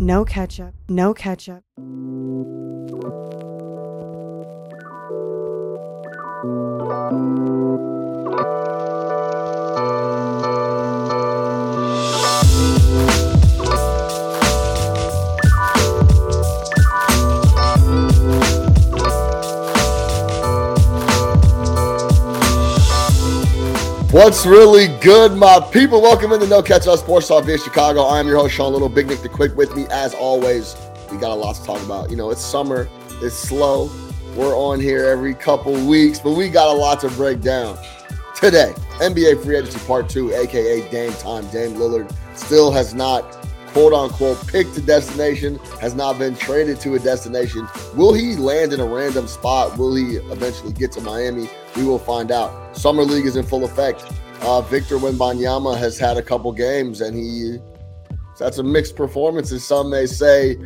No ketchup, no ketchup. What's really good, my people? Welcome into No Catch Up Sports Talk via Chicago. I am your host, Sean Little. Big Nick the Quick with me. As always, we got a lot to talk about. You know, it's summer. It's slow. We're on here every couple weeks, but we got a lot to break down. Today, NBA Free Agency Part 2, a.k.a. Dame Time. Dame Lillard still has not, quote-unquote, picked a destination, has not been traded to a destination. Will he land in a random spot? Will he eventually get to Miami? We will find out. Summer League is in full effect. Victor Wembanyama has had a couple games, and he's had some mixed performances. Some may say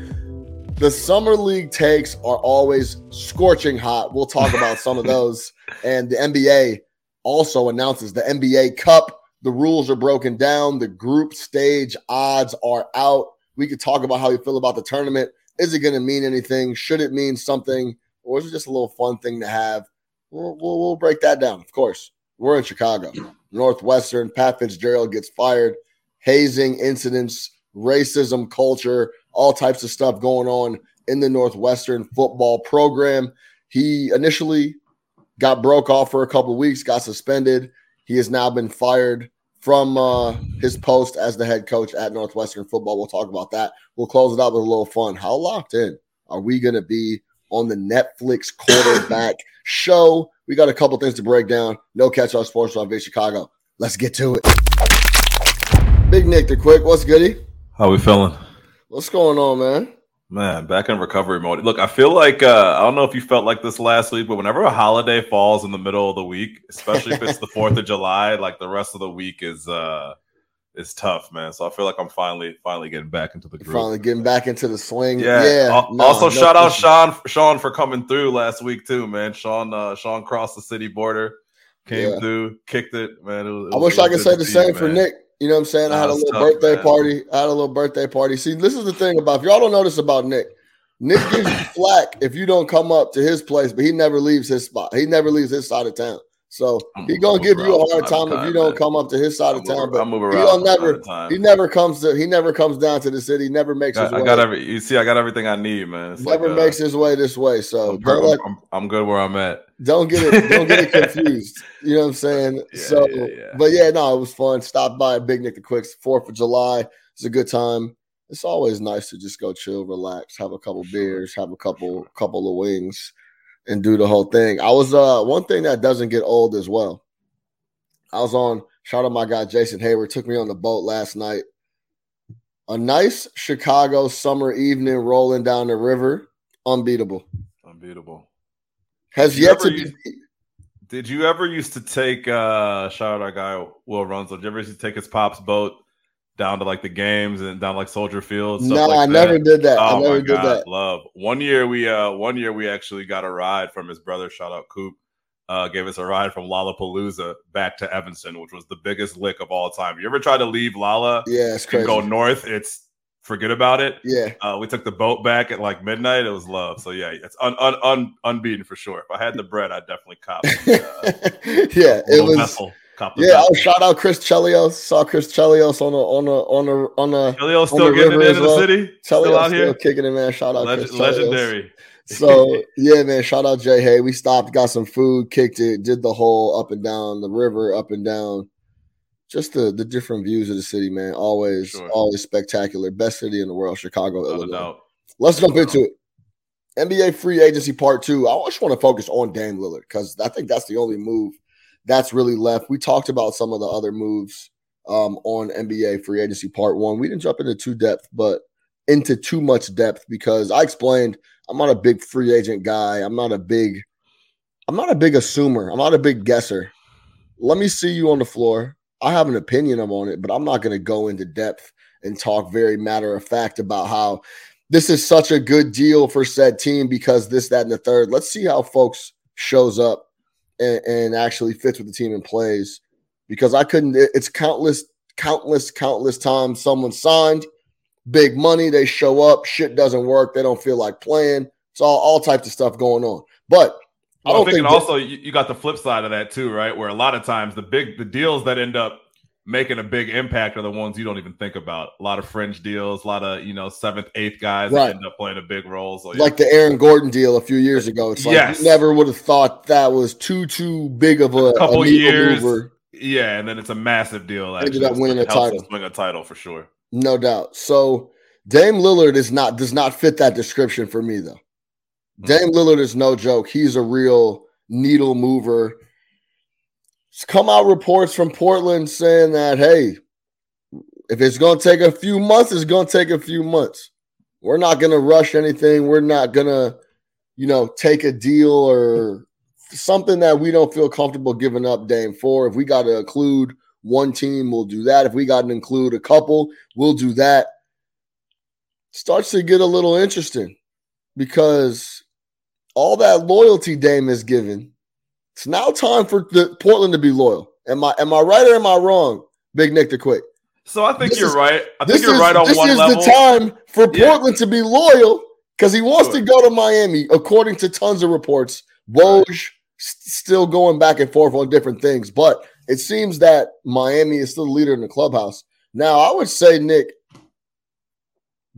the Summer League takes are always scorching hot. We'll talk about some of those. And the NBA also announces the NBA Cup. The rules are broken down. The group stage odds are out. We could talk about how you feel about the tournament. Is it going to mean anything? Should it mean something? Or is it just a little fun thing to have? We'll break that down, of course. We're in Chicago. Northwestern, Pat Fitzgerald gets fired. Hazing incidents, racism, culture, all types of stuff going on in the Northwestern football program. He initially got broke off for a couple of weeks, got suspended. He has now been fired from his post as the head coach at Northwestern football. We'll talk about that. We'll close it out with a little fun. How locked in are we going to be on the Netflix quarterback show? We got a couple things to break down. No Catch Up Sports on via Chicago. Let's get to it. Big Nick the Quick, what's goody? How we feeling? What's going on, man? Man, back in recovery mode. Look, I feel like, I don't know if you felt like this last week, but whenever a holiday falls in the middle of the week, especially if it's the 4th of July, like the rest of the week is tough, man. So I feel like I'm finally getting back into the groove. Finally getting back into the swing. Yeah. Also, shout out Sean for coming through last week too, man. Sean crossed the city border, came through, kicked it, man. It was I wish I could say the same for Nick. You know what I'm saying? I had a little birthday party. See, this is the thing about, if y'all don't know this about Nick, Nick gives you flack if you don't come up to his place, but he never leaves his spot. He never leaves his side of town. So he's going to give you a hard time if you don't come up to his side of town. But he never comes down to the city. Never makes his way. I got everything I need, man. Never makes his way this way. So I'm good where I'm at. Don't get it confused. You know what I'm saying? Yeah, so, But yeah, no, it was fun. Stop by Big Nick the Quicks, 4th of July. It's a good time. It's always nice to just go chill, relax, have a couple beers, have a couple of wings, and do the whole thing. I was one thing that doesn't get old as well. I was on, shout out my guy Jason Hayward, took me on the boat last night. A nice Chicago summer evening rolling down the river. Unbeatable. Did you ever used to take shout out our guy Will Runzel? Did you ever used to take his pop's boat down to like the games and down like Soldier Field? No, like never did that. Oh, I never did that. Love. One year we actually got a ride from his brother. Shout out Coop. Gave us a ride from Lollapalooza back to Evanston, which was the biggest lick of all time. You ever try to leave Lala? Yeah, it's crazy. And go north? It's forget about it. Yeah. We took the boat back at like midnight. It was love. So yeah, it's unbeaten for sure. If I had the bread, I'd definitely cop. Yeah, it was. Vessel. Yeah, I'll shout out Chris Chelios. Saw Chris Chelios on a Chelios still getting it into the city. Chelios still out here, kicking it, man. Shout out Chris Chelios. Legendary. So yeah, man. Shout out Jay Hay. We stopped, got some food, kicked it, did the whole up and down the river, up and down. Just the different views of the city, man. Always spectacular. Best city in the world, Chicago, Illinois. Let's jump into it. NBA free agency part 2. I just want to focus on Dame Lillard because I think that's the only move that's really left. We talked about some of the other moves on NBA free agency part 1. We didn't jump into too much depth because I explained I'm not a big free agent guy. I'm not a big assumer. I'm not a big guesser. Let me see you on the floor. I have an opinion on it, but I'm not going to go into depth and talk very matter of fact about how this is such a good deal for said team because this, that, and the third. Let's see how folks shows up and actually fits with the team and plays, because it's countless times someone signed big money. They show up. Shit doesn't work. They don't feel like playing. It's all types of stuff going on. But well, I think also you got the flip side of that too, right? Where a lot of times the deals that end up making a big impact are the ones you don't even think about. A lot of fringe deals, a lot of, you know, 7th, 8th guys that end up playing a big role. So, like the Aaron Gordon deal a few years ago. It's like you never would have thought that was too big of a couple years. Mover. Yeah, and then it's a massive deal. Actually, ended up winning a title. Winning a title for sure, no doubt. So Dame Lillard does not fit that description for me though. Mm-hmm. Dame Lillard is no joke. He's a real needle mover. It's come out reports from Portland saying that, hey, if it's going to take a few months, it's going to take a few months. We're not going to rush anything. We're not going to, take a deal or something that we don't feel comfortable giving up Dame for. If we got to include one team, we'll do that. If we got to include a couple, we'll do that. Starts to get a little interesting because all that loyalty Dame is given, it's now time for Portland to be loyal. Am I right or am I wrong, Big Nick the Quick? So I think you're right. I think you're right on one level. This is the time for Portland to be loyal because he wants to go to Miami, according to tons of reports. Woj still going back and forth on different things, but it seems that Miami is still the leader in the clubhouse. Now, I would say, Nick,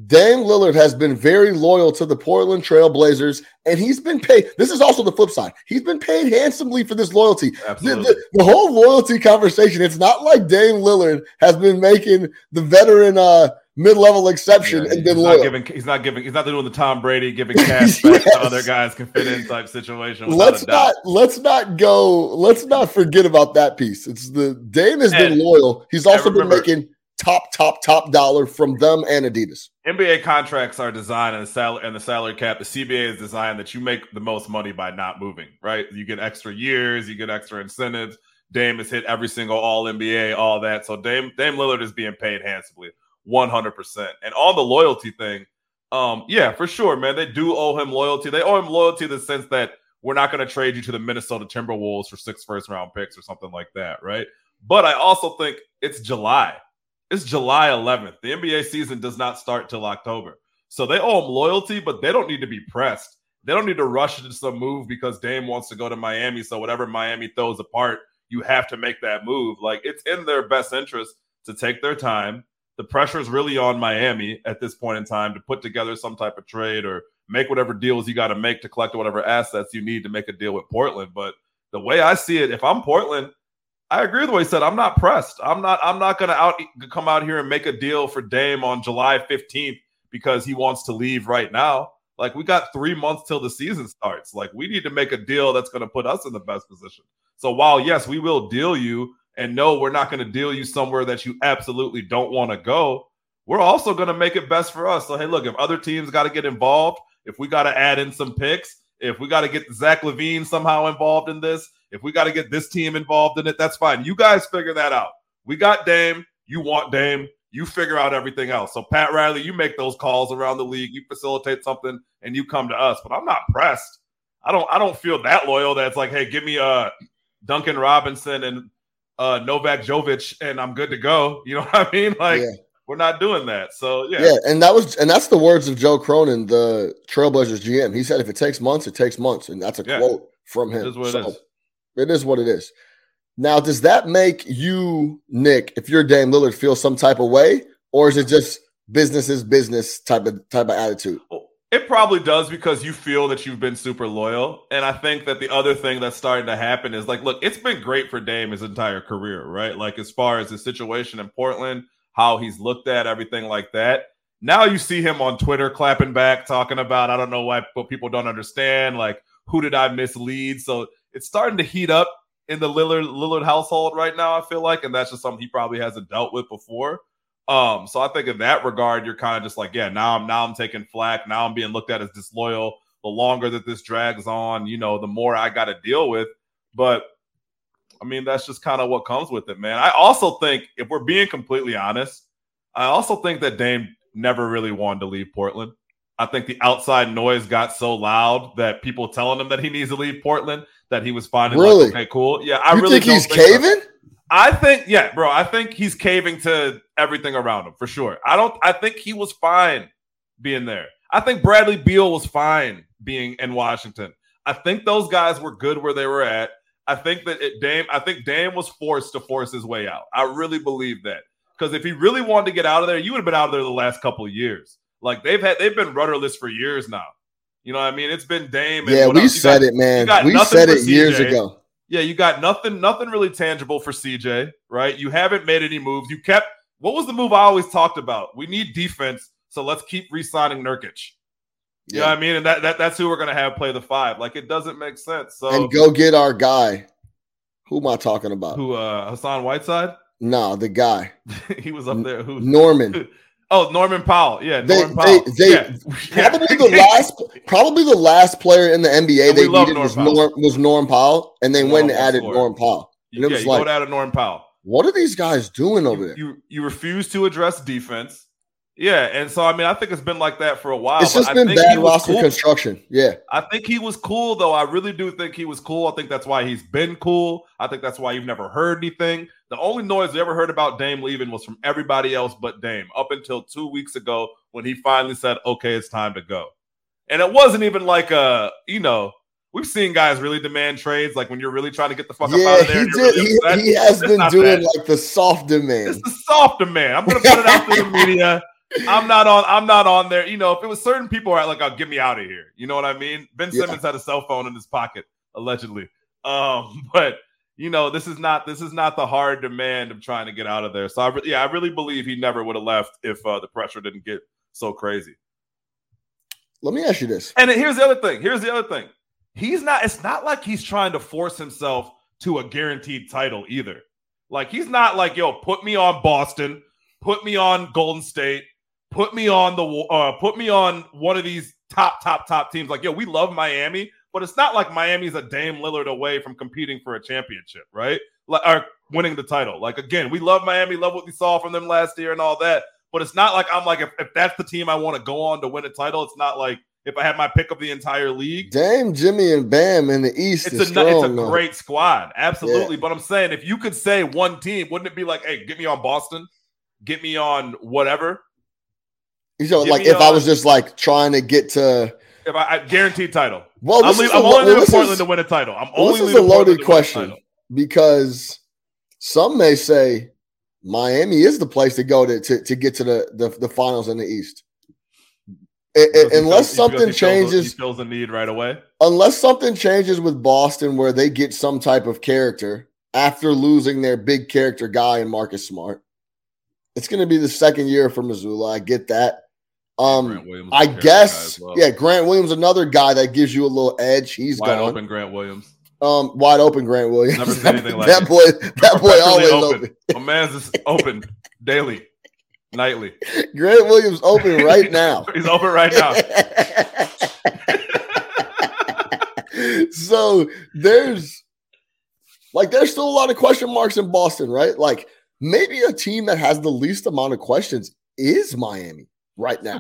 Dame Lillard has been very loyal to the Portland Trail Blazers, and he's been paid. This is also the flip side. He's been paid handsomely for this loyalty. The whole loyalty conversation, it's not like Dame Lillard has been making the veteran mid-level exception and been loyal. He's not doing the Tom Brady giving cash back to other guys can fit in type situation. Let's not forget about that piece. It's the Dame has been loyal. He's also been making top dollar from them and Adidas. NBA contracts are designed, and the salary cap, the CBA is designed that you make the most money by not moving, right? You get extra years, you get extra incentives. Dame has hit every single All-NBA, all that. So Dame Lillard is being paid handsomely, 100%. And on the loyalty thing, for sure, man, they do owe him loyalty. They owe him loyalty in the sense that we're not going to trade you to the Minnesota Timberwolves for 6 first-round picks or something like that, right? But I also think it's July. It's July 11th. The NBA season does not start till October. So they owe them loyalty, but they don't need to be pressed. They don't need to rush into some move because Dame wants to go to Miami. So whatever Miami throws apart, you have to make that move. Like, it's in their best interest to take their time. The pressure is really on Miami at this point in time to put together some type of trade or make whatever deals you got to make to collect whatever assets you need to make a deal with Portland. But the way I see it, if I'm Portland, I agree with what he said. I'm not pressed. I'm not going to come out here and make a deal for Dame on July 15th because he wants to leave right now. Like, we got 3 months till the season starts. Like, we need to make a deal that's going to put us in the best position. So while, yes, we will deal you, and no, we're not going to deal you somewhere that you absolutely don't want to go, we're also going to make it best for us. So, hey, look, if other teams got to get involved, if we got to add in some picks, if we got to get Zach LaVine somehow involved in this, if we got to get this team involved in it, that's fine. You guys figure that out. We got Dame. You want Dame. You figure out everything else. So, Pat Riley, you make those calls around the league. You facilitate something, and you come to us. But I'm not pressed. I don't feel that loyal that's like, hey, give me Duncan Robinson and Novak Djokovic, and I'm good to go. You know what I mean? Like, we're not doing that. So, yeah, and that's the words of Joe Cronin, the Trailblazers GM. He said if it takes months, it takes months. And that's a quote from him. It is what it is. Now, does that make you, Nick, if you're Dame Lillard, feel some type of way? Or is it just business is business type of attitude? It probably does, because you feel that you've been super loyal. And I think that the other thing that's starting to happen is, like, look, it's been great for Dame his entire career, right? Like, as far as his situation in Portland, how he's looked at, everything like that. Now you see him on Twitter clapping back, talking about, I don't know why, but people don't understand, like, who did I mislead? So it's starting to heat up in the Lillard household right now, I feel like, and that's just something he probably hasn't dealt with before. So I think in that regard, you're kind of just like, now I'm taking flack. Now I'm being looked at as disloyal. The longer that this drags on, the more I got to deal with. But, I mean, that's just kind of what comes with it, man. I also think, if we're being completely honest, I also think that Dame never really wanted to leave Portland. I think the outside noise got so loud that people telling him that he needs to leave Portland that he was finding, like, okay, cool. Yeah, I really think he's caving. I think, yeah, bro, I think he's caving to everything around him for sure. I think he was fine being there. I think Bradley Beal was fine being in Washington. I think those guys were good where they were at. I think that Dame was forced to force his way out. I really believe that. Because if he really wanted to get out of there, you would have been out of there the last couple of years. Like they've been rudderless for years now. You know what I mean? It's been Dame. And yeah, we said it, man. We said it years ago. Yeah, you got nothing really tangible for CJ, right? You haven't made any moves. You kept – what was the move I always talked about? We need defense, so let's keep re-signing Nurkic. You know what I mean? And that's who we're going to have play the five. Like, it doesn't make sense. So and go get our guy. Who am I talking about? Who, Hassan Whiteside? No, the guy. He was up there. Who? Norman. Oh, Norman Powell. Yeah, Norman Powell. Probably the last player in the NBA they needed was Norm Powell, and they went and added Norm Powell. And it was like, out of Norm Powell. What are these guys doing over there? You refuse to address defense. Yeah, and so, I mean, I think it's been like that for a while. It's just been bad roster construction, yeah. I think he was cool, though. I really do think he was cool. I think that's why he's been cool. I think that's why you've never heard anything. The only noise we ever heard about Dame leaving was from everybody else but Dame, up until 2 weeks ago when he finally said, okay, it's time to go. And it wasn't even like a, you know, we've seen guys really demand trades, like when you're really trying to get the fuck up out of there. He has been doing like the soft demand. It's the soft demand. I'm going to put it out to the media. I'm not on there. You know, if it was certain people are like, I'll get me out of here. You know what I mean? Ben Simmons had a cell phone in his pocket, allegedly. But you know, this is not the hard demand of trying to get out of there. So I really believe he never would have left if the pressure didn't get so crazy. Let me ask you this. And here's the other thing. It's not like he's trying to force himself to a guaranteed title either. Like he's not like, yo, put me on Boston, put me on Golden State, put me on one of these top teams. Like, yo, we love Miami, but it's not like Miami's a Dame Lillard away from competing for a championship, right? Like, or winning the title. Like, again, we love Miami, love what we saw from them last year and all that. But it's not like I'm like, if that's the team I want to go on to win a title, it's not like if I had my pick of the entire league. Dame, Jimmy, and Bam in the East it's a great squad. Absolutely. Yeah. But I'm saying if you could say one team, wouldn't it be like, hey, get me on Boston, get me on whatever? You know, like if I was just like trying to get to if I guaranteed title. Well, I'm only leaving Portland to win a title. This is a loaded question because some may say Miami is the place to go to get to the finals in the East. Unless something changes, he feels the need right away. Unless something changes with Boston, where they get some type of character after losing their big character guy in Marcus Smart. It's going to be the second year for Missoula. I get that. I guess, well. Yeah, Grant Williams, another guy that gives you a little edge. He's wide gone. Open Grant Williams. Wide open Grant Williams. Never seen anything like that. That boy always open. My man's just open daily, nightly. Grant Williams open right now. He's open right now. So there's still a lot of question marks in Boston, right? Like, maybe a team that has the least amount of questions is Miami right now.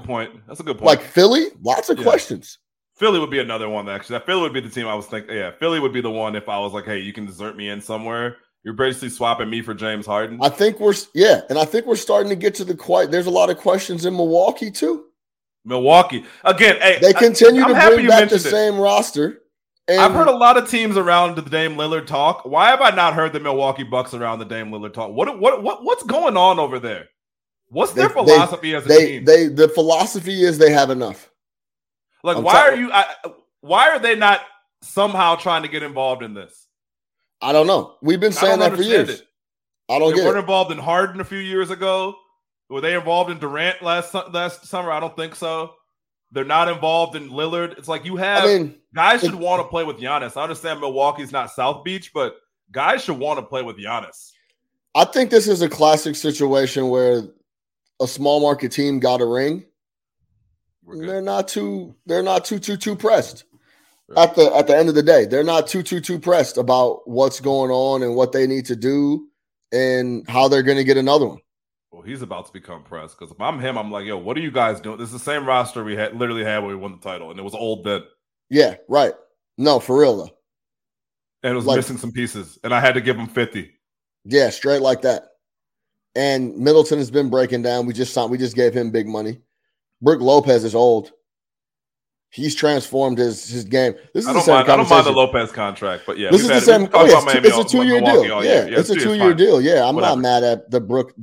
That's a good point. Like Philly, lots of questions. Philly would be another one, actually. Philly would be the team I was thinking. Yeah, Philly would be the one if I was like, hey, you can desert me in somewhere. You're basically swapping me for James Harden. I think we're starting to get to the quiet. There's a lot of questions in Milwaukee, too. Milwaukee. Again, hey, they continue to bring back the same roster. And I've heard a lot of teams around the Dame Lillard talk. Why have I not heard the Milwaukee Bucks around the Dame Lillard talk? What's going on over there? What's their philosophy as a team? The philosophy is they have enough. Like, why are they not somehow trying to get involved in this? I don't know. We've been saying that for years. They weren't involved in Harden a few years ago. Were they involved in Durant last summer? I don't think so. They're not involved in Lillard. It's like guys should want to play with Giannis. I understand Milwaukee's not South Beach, but guys should want to play with Giannis. I think this is a classic situation where a small market team got a ring. They're not too pressed. Right. At the end of the day, they're not too pressed about what's going on and what they need to do and how they're going to get another one. Well, he's about to become pressed because if I'm him, I'm like, yo, what are you guys doing? This is the same roster we had when we won the title, and it was old then. Yeah, right. No, for real, though. And it was missing some pieces, and I had to give him 50. Yeah, straight like that. And Middleton has been breaking down. We just gave him big money. Brook Lopez is old. He's transformed his game. This is I don't mind the Lopez contract, but yeah. It's a two-year deal. Yeah, it's a two-year deal. Yeah, I'm not mad at the Brook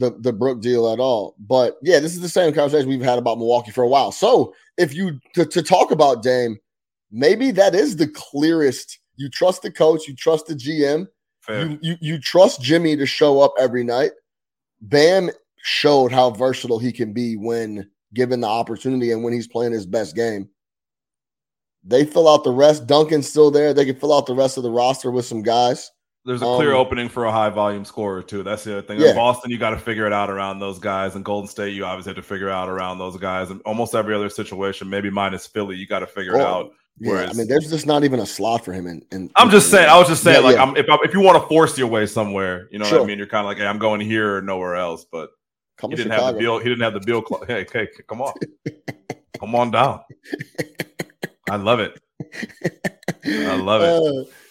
deal at all. But yeah, this is the same conversation we've had about Milwaukee for a while. So if you to talk about Dame, maybe that is the clearest. You trust the coach. You trust the GM. Fair. You trust Jimmy to show up every night. Bam showed how versatile he can be when given the opportunity and when he's playing his best game. They fill out the rest. Duncan's still there. They can fill out the rest of the roster with some guys. There's a clear opening for a high-volume scorer, too. That's the other thing. Yeah. In Boston, you got to figure it out around those guys. In Golden State, you obviously have to figure out around those guys. In almost every other situation, maybe minus Philly, you got to figure it out. Yeah, whereas, I mean, there's just not even a slot for him. I was just saying, like, yeah. If you want to force your way somewhere, you know what I mean? You're kind of like, hey, I'm going here or nowhere else. But he didn't have the Beal. Hey, come on. Come on down. I love it.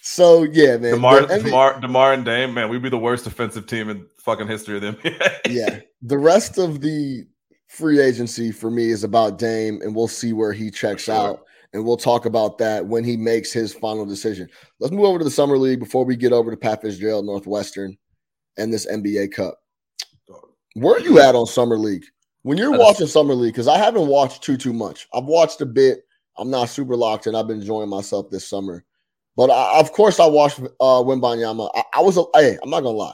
So, yeah, man. DeMar and Dame, man, we'd be the worst defensive team in fucking history of the NBA. Yeah. The rest of the free agency for me is about Dame, and we'll see where he checks out, and we'll talk about that when he makes his final decision. Let's move over to the Summer League before we get over to Pat Fitzgerald, Northwestern, and this NBA Cup. Where are you at on Summer League? When you're watching Summer League, because I haven't watched too much. I've watched a bit. I'm not super locked in. I've been enjoying myself this summer. But, I watched Wembanyama. I'm not going to lie.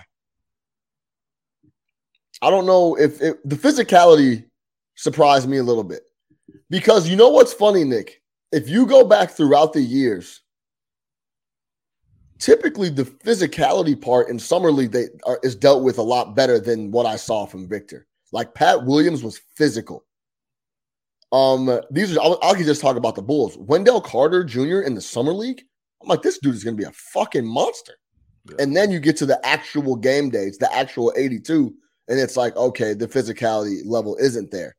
I don't know if the physicality surprised me a little bit. Because you know what's funny, Nick? If you go back throughout the years, typically the physicality part in Summer League is dealt with a lot better than what I saw from Victor. Like, Pat Williams was physical. I can just talk about the Bulls. Wendell Carter Jr. in the Summer League, I'm like, this dude is going to be a fucking monster. Yeah. And then you get to the actual game days, the actual 82, and it's like, okay, the physicality level isn't there.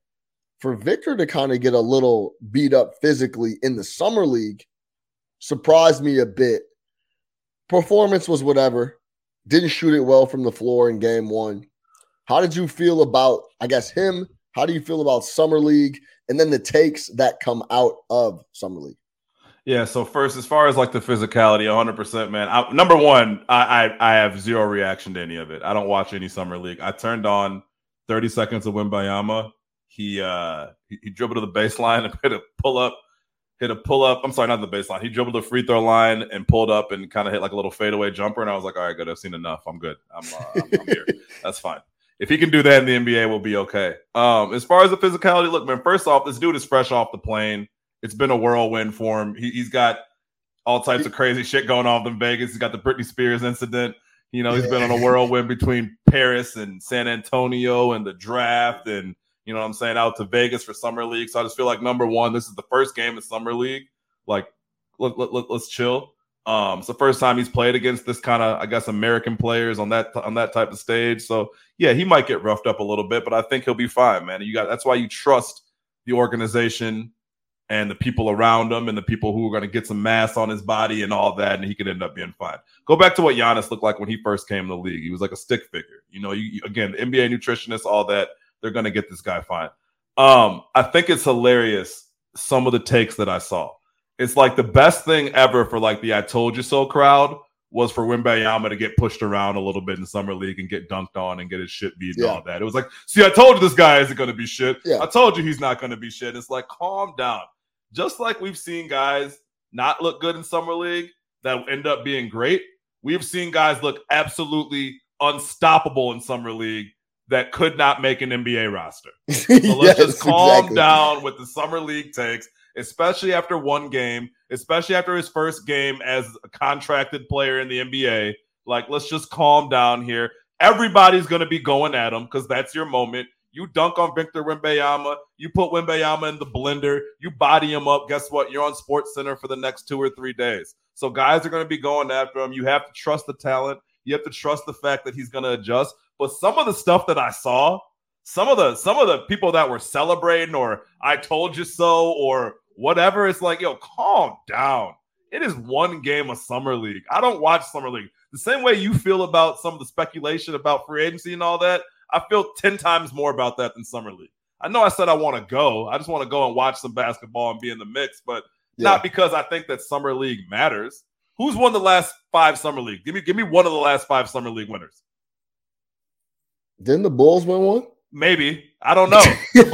For Victor to kind of get a little beat up physically in the Summer League surprised me a bit. Performance was whatever. Didn't shoot it well from the floor in game one. How did you feel about, I guess, him? How do you feel about Summer League? And then the takes that come out of Summer League. Yeah, so first, as far as like the physicality, 100%, man. Number one, I have zero reaction to any of it. I don't watch any Summer League. I turned on 30 seconds of Wembanyama. He dribbled to the baseline and hit a pull-up. I'm sorry, not the baseline. He dribbled the free throw line and pulled up and kind of hit like a little fadeaway jumper. And I was like, all right, good. I've seen enough. I'm good. I'm here. That's fine. If he can do that in the NBA, we'll be okay. As far as the physicality, look, man, first off, this dude is fresh off the plane. It's been a whirlwind for him. He's got all types of crazy shit going on in Vegas. He's got the Britney Spears incident. You know, he's been on a whirlwind between Paris and San Antonio and the draft and, you know what I'm saying, out to Vegas for Summer League. So I just feel like, number one, this is the first game in Summer League. Like, let's chill. It's the first time he's played against this kind of, I guess, American players on that type of stage. So yeah, he might get roughed up a little bit, but I think he'll be fine, man. That's why you trust the organization and the people around him and the people who are going to get some mass on his body and all that, and he could end up being fine. Go back to what Giannis looked like when he first came in the league. He was like a stick figure. You know, again, NBA nutritionists, all that, they're going to get this guy fine. I think it's hilarious, some of the takes that I saw. It's like the best thing ever for like the I told you so crowd was for Wembanyama to get pushed around a little bit in Summer League and get dunked on and get his shit beat and all that. It was like, see, I told you this guy isn't going to be shit. Yeah. I told you he's not going to be shit. It's like, calm down. Just like we've seen guys not look good in Summer League that end up being great, we've seen guys look absolutely unstoppable in Summer League that could not make an NBA roster. So let's just calm down with the Summer League takes. Especially after one game, especially after his first game as a contracted player in the NBA. Like, let's just calm down here. Everybody's going to be going at him because that's your moment. You dunk on Victor Wembanyama. You put Wembanyama in the blender. You body him up. Guess what? You're on SportsCenter for the next 2 or 3 days. So guys are going to be going after him. You have to trust the talent. You have to trust the fact that he's going to adjust. But some of the stuff that I saw, some of the people that were celebrating or I told you so or whatever, it's like, yo, calm down. It is one game of Summer League. I don't watch Summer League. the same way you feel about some of the speculation about free agency and all that, I feel 10 times more about that than Summer League. I know I said I want to go. I just want to go and watch some basketball and be in the mix, but not because I think that Summer League matters. Who's won the last 5 Summer League? Give me one of the last 5 Summer League winners. Didn't the Bulls win one? Maybe. I don't know. The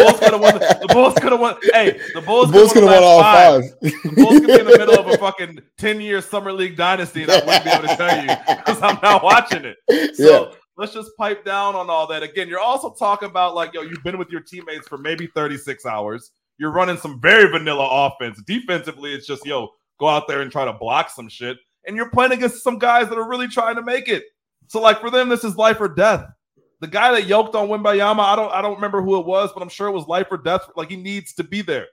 Bulls could have won. Hey, the Bulls could have won all 5. The Bulls could be in the middle of a fucking 10-year Summer League dynasty, and I wouldn't be able to tell you because I'm not watching it. So let's just pipe down on all that. Again, you're also talking about, like, yo, you've been with your teammates for maybe 36 hours. You're running some very vanilla offense. Defensively, it's just, yo, go out there and try to block some shit. And you're playing against some guys that are really trying to make it. So, like, for them, this is life or death. The guy that yoked on Wembanyama, I don't remember who it was, but I'm sure it was life or death. Like, he needs to be there.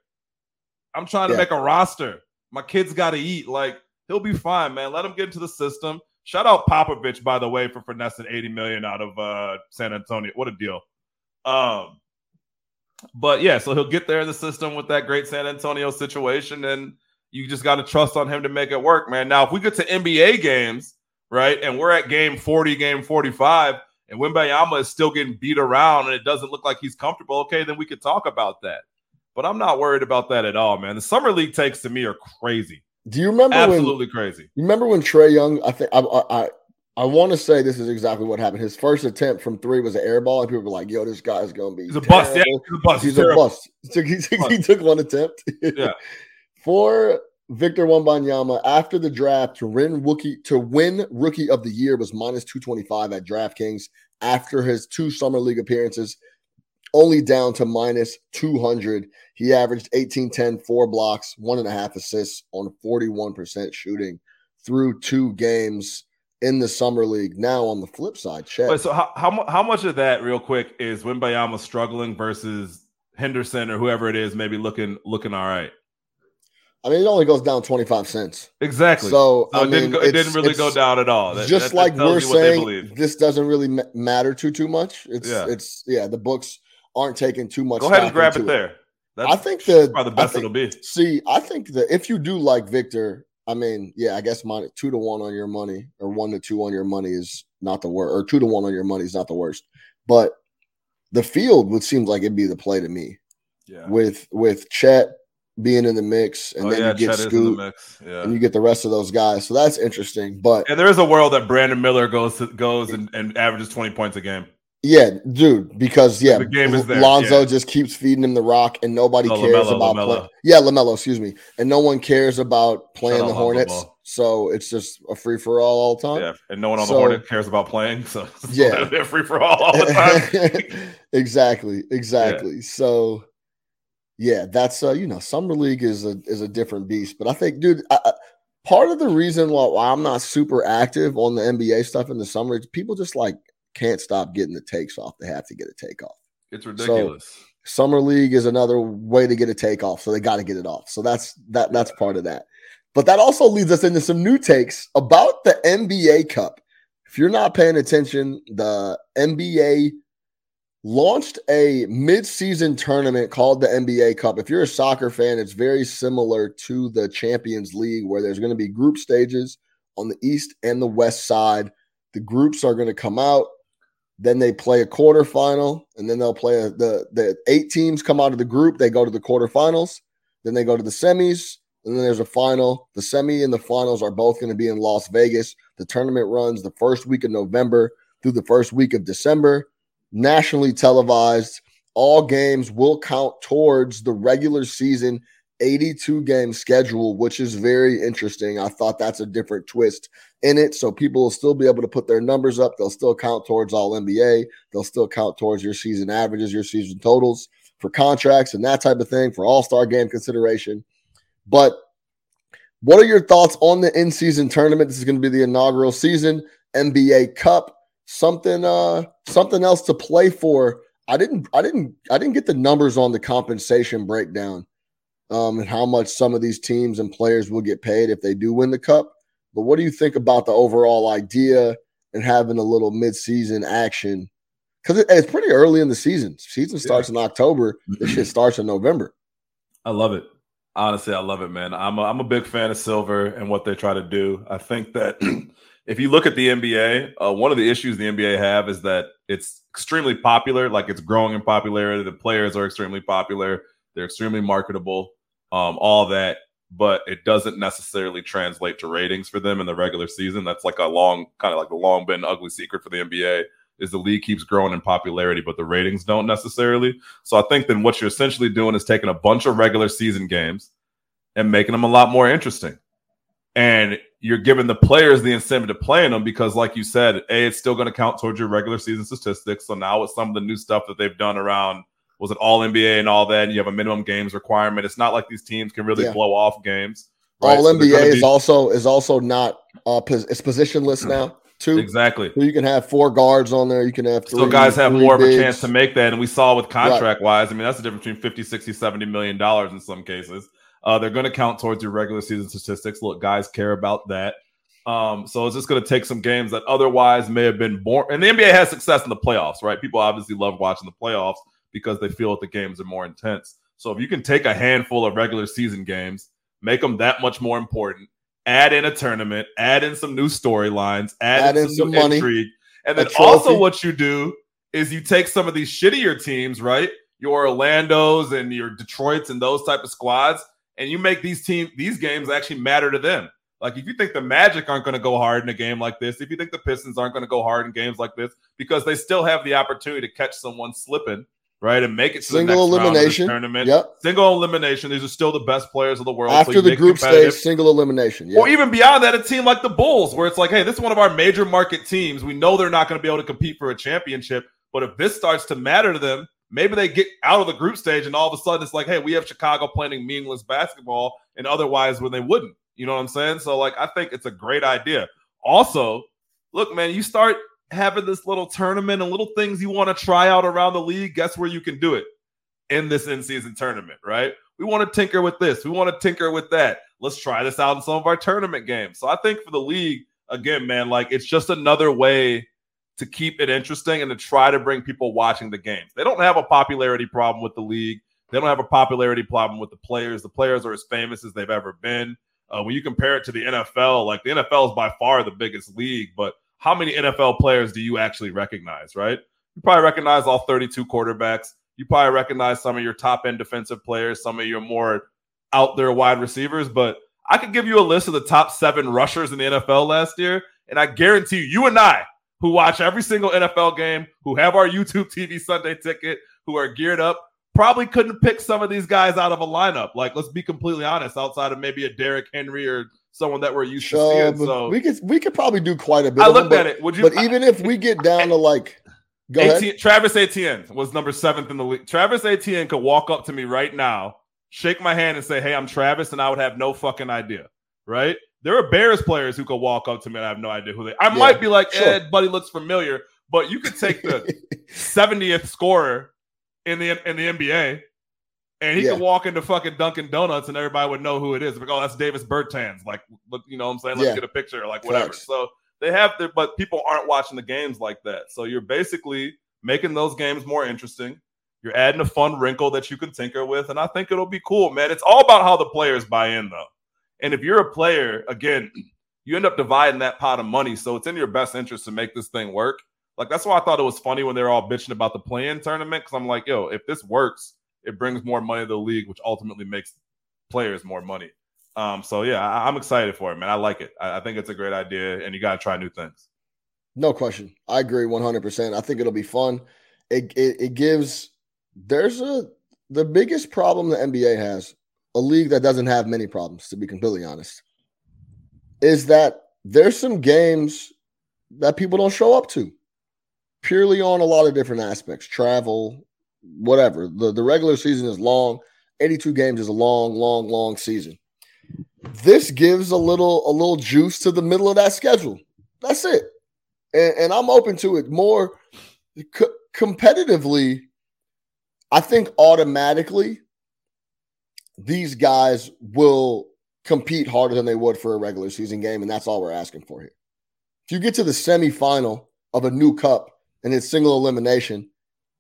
I'm trying to make a roster. My kids got to eat. Like, he'll be fine, man. Let him get into the system. Shout out Popovich, by the way, for finessing $80 million out of San Antonio. What a deal. But yeah, so he'll get there in the system with that great San Antonio situation, and you just got to trust on him to make it work, man. Now, if we get to NBA games, right, and we're at game 40, game 45, and Wembanyama is still getting beat around and it doesn't look like he's comfortable, okay, then we could talk about that. But I'm not worried about that at all, man. The Summer League takes to me are crazy. Do you remember crazy? You remember when Trae Young? I think I want to say this is exactly what happened. His first attempt from 3 was an air ball, and people were like, "Yo, this guy's gonna be terrible. He's a bust. Yeah, he's a bust. He took one attempt. Yeah. For Victor Wembanyama, after the draft, to win Rookie of the Year was -225 at DraftKings. After his 2 Summer League appearances, only down to -200. He averaged 18, 10, 4 blocks, 1.5 assists on 41% shooting through 2 games in the Summer League. Now on the flip side, Chet. Wait, so how much of that, real quick, is Wembanyama struggling versus Henderson or whoever it is maybe looking all right? I mean, it only goes down 25 cents. Exactly. So it didn't really go down at all. Just like we're saying, this doesn't really matter too much. It's the books aren't taking too much. Go ahead and grab it there. That's, I think, probably the best it'll be. See, I think that if you do like Victor, I mean, yeah, I guess 2 to 1 on your money, or 1 to 2 on your money is not the worst, or 2 to 1 on your money is not the worst. But the field would seem like it'd be the play to me. Yeah. With Chet being in the mix, and then you get Chet Scoot, and you get the rest of those guys. So that's interesting. But there is a world that Brandon Miller goes and averages 20 points a game. Yeah, dude, because the game is there. Lonzo just keeps feeding him the rock, and nobody cares about LaMelo. LaMelo, excuse me. And no one cares about playing the Hornets. So it's just a free for all the time. Yeah, and no one on the Hornets cares about playing. So they're free for all the time. Exactly. Yeah. So yeah, that's Summer League is a different beast. But I think, dude, part of the reason why I'm not super active on the NBA stuff in the summer is people just can't stop getting the takes off. They have to get a take off. It's ridiculous. So, Summer League is another way to get a take off, so they got to get it off. So that's part of that. But that also leads us into some new takes about the NBA Cup. If you're not paying attention, the NBA launched a mid-season tournament called the NBA Cup. If you're a soccer fan, it's very similar to the Champions League, where there's going to be group stages on the east and the west side. The groups are going to come out. Then they play a quarterfinal, and then they'll play the 8 teams come out of the group. They go to the quarterfinals. Then they go to the semis, and then there's a final. The semi and the finals are both going to be in Las Vegas. The tournament runs the first week of November through the first week of December, nationally televised. All games will count towards the regular season 82-game schedule, which is very interesting. I thought that's a different twist in it. So people will still be able to put their numbers up. They'll still count towards All-NBA. They'll still count towards your season averages, your season totals for contracts and that type of thing, for all-star game consideration. But what are your thoughts on the in-season tournament? This is going to be the inaugural season, NBA Cup, something else to play for. I didn't get the numbers on the compensation breakdown. And how much some of these teams and players will get paid if they do win the cup. But what do you think about the overall idea and having a little midseason action? Because it's pretty early in the season. Season starts in October. This shit starts in November. I love it. Honestly, I love it, man. I'm a big fan of silver and what they try to do. I think that if you look at the NBA, one of the issues the NBA have is that it's extremely popular. Like, it's growing in popularity. The players are extremely popular. They're extremely marketable, all that. But it doesn't necessarily translate to ratings for them in the regular season. That's like a long, kind of like a long been ugly secret for the NBA, is the league keeps growing in popularity, but the ratings don't necessarily. So I think then what you're essentially doing is taking a bunch of regular season games and making them a lot more interesting. And you're giving the players the incentive to play in them because, like you said, A, it's still going to count towards your regular season statistics. So now with some of the new stuff that they've done around, was it all NBA and all that, and you have a minimum games requirement, it's not like these teams can really blow off games. Right? All so NBA is also not it's positionless now. Two. Exactly. So you can have four guards on there. You can have three. So guys have more bigs. Of a chance to make that. And we saw with contract-wise, I mean, that's the difference between $50, $60, $70 million in some cases. They're going to count towards your regular season statistics. Look, guys care about that. So it's just going to take some games that otherwise may have been boring. And the NBA has success in the playoffs, right? People obviously love watching the playoffs because they feel that the games are more intense. So if you can take a handful of regular season games, make them that much more important, add in a tournament, add in some new storylines, add in some money, intrigue. And then also what you do is you take some of these shittier teams, right? Your Orlandos and your Detroits and those type of squads, and you make these games actually matter to them. Like, if you think the Magic aren't going to go hard in a game like this, if you think the Pistons aren't going to go hard in games like this, because they still have the opportunity to catch someone slipping, right, and make it to single the next elimination round of this tournament. Yep. Single elimination. These are still the best players of the world. After so the group stage, single elimination. Yep. Or even beyond that, a team like the Bulls, where it's like, hey, this is one of our major market teams. We know they're not going to be able to compete for a championship, but if this starts to matter to them, maybe they get out of the group stage, and all of a sudden it's like, hey, we have Chicago playing meaningless basketball, and otherwise when they wouldn't. You know what I'm saying? So, like, I think it's a great idea. Also, look, man, you start having this little tournament and little things you want to try out around the league, guess where you can do it? In this in-season tournament, right? We want to tinker with this. We want to tinker with that. Let's try this out in some of our tournament games. So I think for the league, again, man, like, it's just another way to keep it interesting and to try to bring people watching the games. They don't have a popularity problem with the league. They don't have a popularity problem with the players. The players are as famous as they've ever been. When you compare it to the NFL, like, the NFL is by far the biggest league, but how many NFL players do you actually recognize, right? You probably recognize all 32 quarterbacks. You probably recognize some of your top-end defensive players, some of your more out-there wide receivers. But I could give you a list of the top 7 rushers in the NFL last year, and I guarantee you and I, who watch every single NFL game, who have our YouTube TV Sunday ticket, who are geared up, probably couldn't pick some of these guys out of a lineup. Like, let's be completely honest, outside of maybe a Derrick Henry or someone that we're used to seeing. So we could probably do quite a bit. I looked at it. Would you? But even if we get down to like, go ahead. Travis Etienne was number 7th in the league. Travis Etienne could walk up to me right now, shake my hand, and say, "Hey, I'm Travis," and I would have no fucking idea, right? There are Bears players who could walk up to me and I have no idea who they. I might be like, "Ed, buddy, looks familiar," but you could take the 70th scorer in the NBA. And he could walk into fucking Dunkin' Donuts and everybody would know who it is. Like, oh, that's Davis Bertans. Like, you know what I'm saying? Let's get a picture, like, whatever. Facts. So they have their, but people aren't watching the games like that. So you're basically making those games more interesting. You're adding a fun wrinkle that you can tinker with. And I think it'll be cool, man. It's all about how the players buy in, though. And if you're a player, again, you end up dividing that pot of money. So it's in your best interest to make this thing work. Like, that's why I thought it was funny when they're all bitching about the play-in tournament. Because I'm like, yo, if this works, it brings more money to the league, which ultimately makes players more money. So, yeah, I'm excited for it, man. I like it. I think it's a great idea, and you got to try new things. No question. I agree 100%. I think it'll be fun. It gives – the biggest problem the NBA has, a league that doesn't have many problems, to be completely honest, is that there's some games that people don't show up to purely on a lot of different aspects, travel – whatever. The regular season is long. 82 games is a long, long, long season. This gives a little juice to the middle of that schedule. That's it. And I'm open to it more competitively. I think automatically these guys will compete harder than they would for a regular season game, and that's all we're asking for here. If you get to the semifinal of a new cup and it's single elimination,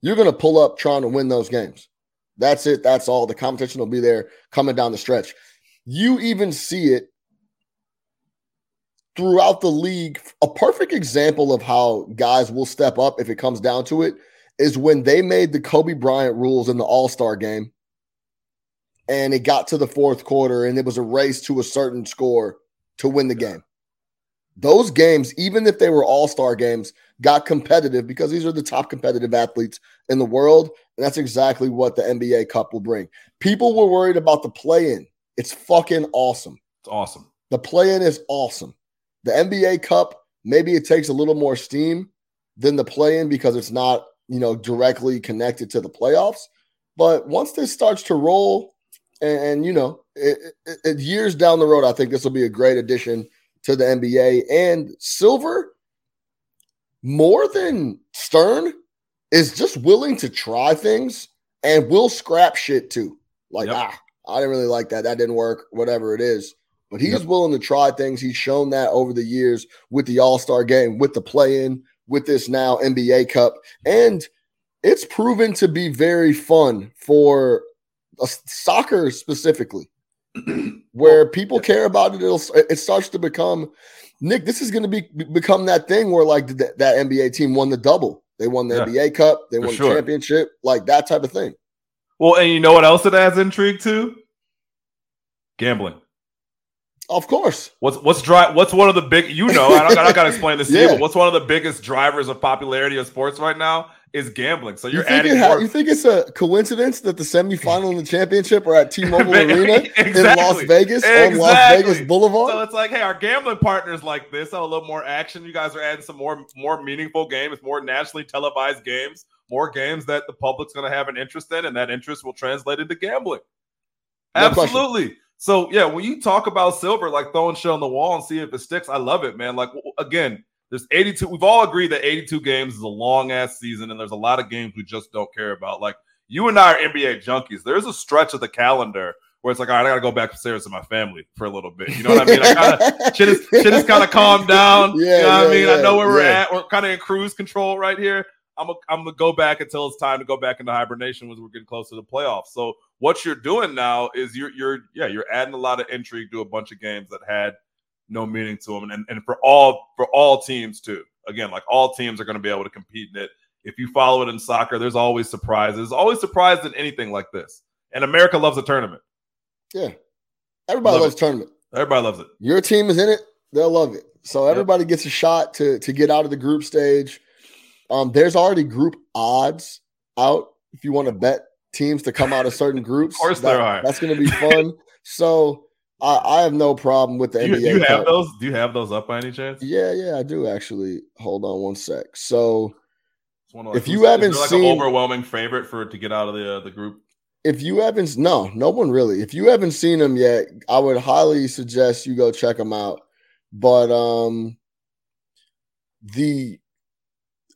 you're going to pull up trying to win those games. That's it. That's all. The competition will be there coming down the stretch. You even see it throughout the league. A perfect example of how guys will step up if it comes down to it is when they made the Kobe Bryant rules in the All-Star game and it got to the fourth quarter and it was a race to a certain score to win the game. Those games, even if they were All-Star games, got competitive because these are the top competitive athletes in the world. And that's exactly what the NBA Cup will bring. People were worried about the play-in. It's fucking awesome. It's awesome. The play-in is awesome. The NBA Cup, maybe it takes a little more steam than the play-in because it's not, you know, directly connected to the playoffs. But once this starts to roll and you know, it years down the road, I think this will be a great addition to the NBA. And Silver, more than Stern, is just willing to try things and will scrap shit too. Like, I didn't really like that. That didn't work, whatever it is. But he's willing to try things. He's shown that over the years with the All-Star game, with the play-in, with this now NBA Cup. And it's proven to be very fun for soccer specifically, where people care about it. It starts to become, Nick, this is going to become that thing where like that NBA team won the double. They won the NBA Cup. They won the championship, like that type of thing. Well, and you know what else it adds intrigue to? Gambling. Of course. What's one of the big, you know, I got to explain this to you, but what's one of the biggest drivers of popularity of sports right now is gambling. So you're adding more. You think it's a coincidence that the semifinal and the championship are at T-Mobile Arena in Las Vegas on Las Vegas Boulevard? So it's like, hey, our gambling partners like this have a little more action. You guys are adding some more meaningful games, more nationally televised games, more games that the public's going to have an interest in, and that interest will translate into gambling. No Absolutely. Question. So, yeah, when you talk about Silver, like throwing shit on the wall and see if it sticks, I love it, man. Like, again, there's 82. We've all agreed that 82 games is a long-ass season, and there's a lot of games we just don't care about. Like, you and I are NBA junkies. There's a stretch of the calendar where it's like, all right, I got to go back upstairs to my family for a little bit. You know what I mean? Shit is kind of calmed down. Yeah, you know what I mean? I know where we're at. We're kind of in cruise control right here. I'm going to go back until it's time to go back into hibernation when we're getting close to the playoffs. So what you're doing now is you're adding a lot of intrigue to a bunch of games that had no meaning to them. And for all teams too, again, like all teams are going to be able to compete in it. If you follow it in soccer, there's always surprises. There's always surprise in anything like this. And America loves a tournament. Yeah. Everybody loves tournament. Everybody loves it. Your team is in it. They'll love it. So everybody gets a shot to get out of the group stage. There's already group odds out if you want to bet teams to come out of certain groups. Of course there are. That's going to be fun. So I have no problem with the NBA. Do you have those up by any chance? Yeah, I do actually. Hold on one sec. So if you haven't seen an overwhelming favorite for it to get out of the group. If you haven't, no one really. If you haven't seen them yet, I would highly suggest you go check them out. But the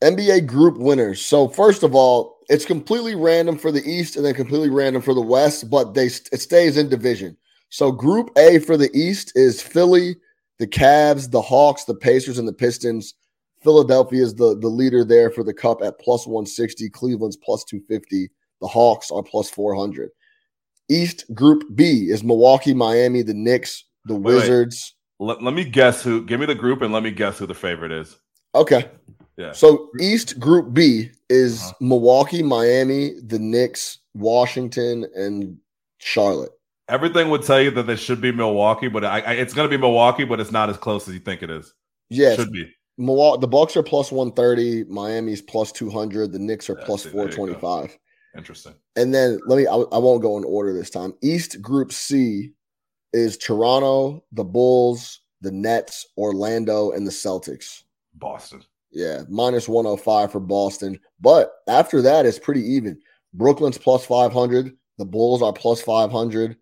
NBA group winners. So first of all, it's completely random for the East and then completely random for the West, but it stays in division. So Group A for the East is Philly, the Cavs, the Hawks, the Pacers, and the Pistons. Philadelphia is the leader there for the Cup at plus 160. Cleveland's plus 250. The Hawks are plus 400. East Group B is Milwaukee, Miami, the Knicks, the Wizards. Let me guess who. Give me the group and let me guess who the favorite is. Okay. Yeah. So East Group B is Milwaukee, Miami, the Knicks, Washington, and Charlotte. Everything would tell you that it should be Milwaukee, but it's going to be Milwaukee, but it's not as close as you think it is. Yeah, it should be. The Bucks are plus 130, Miami's plus 200, the Knicks are plus 425. Interesting. And then I won't go in order this time. East Group C is Toronto, the Bulls, the Nets, Orlando, and the Celtics. Boston. Yeah, minus 105 for Boston. But after that, it's pretty even. Brooklyn's plus 500. The Bulls are plus 500.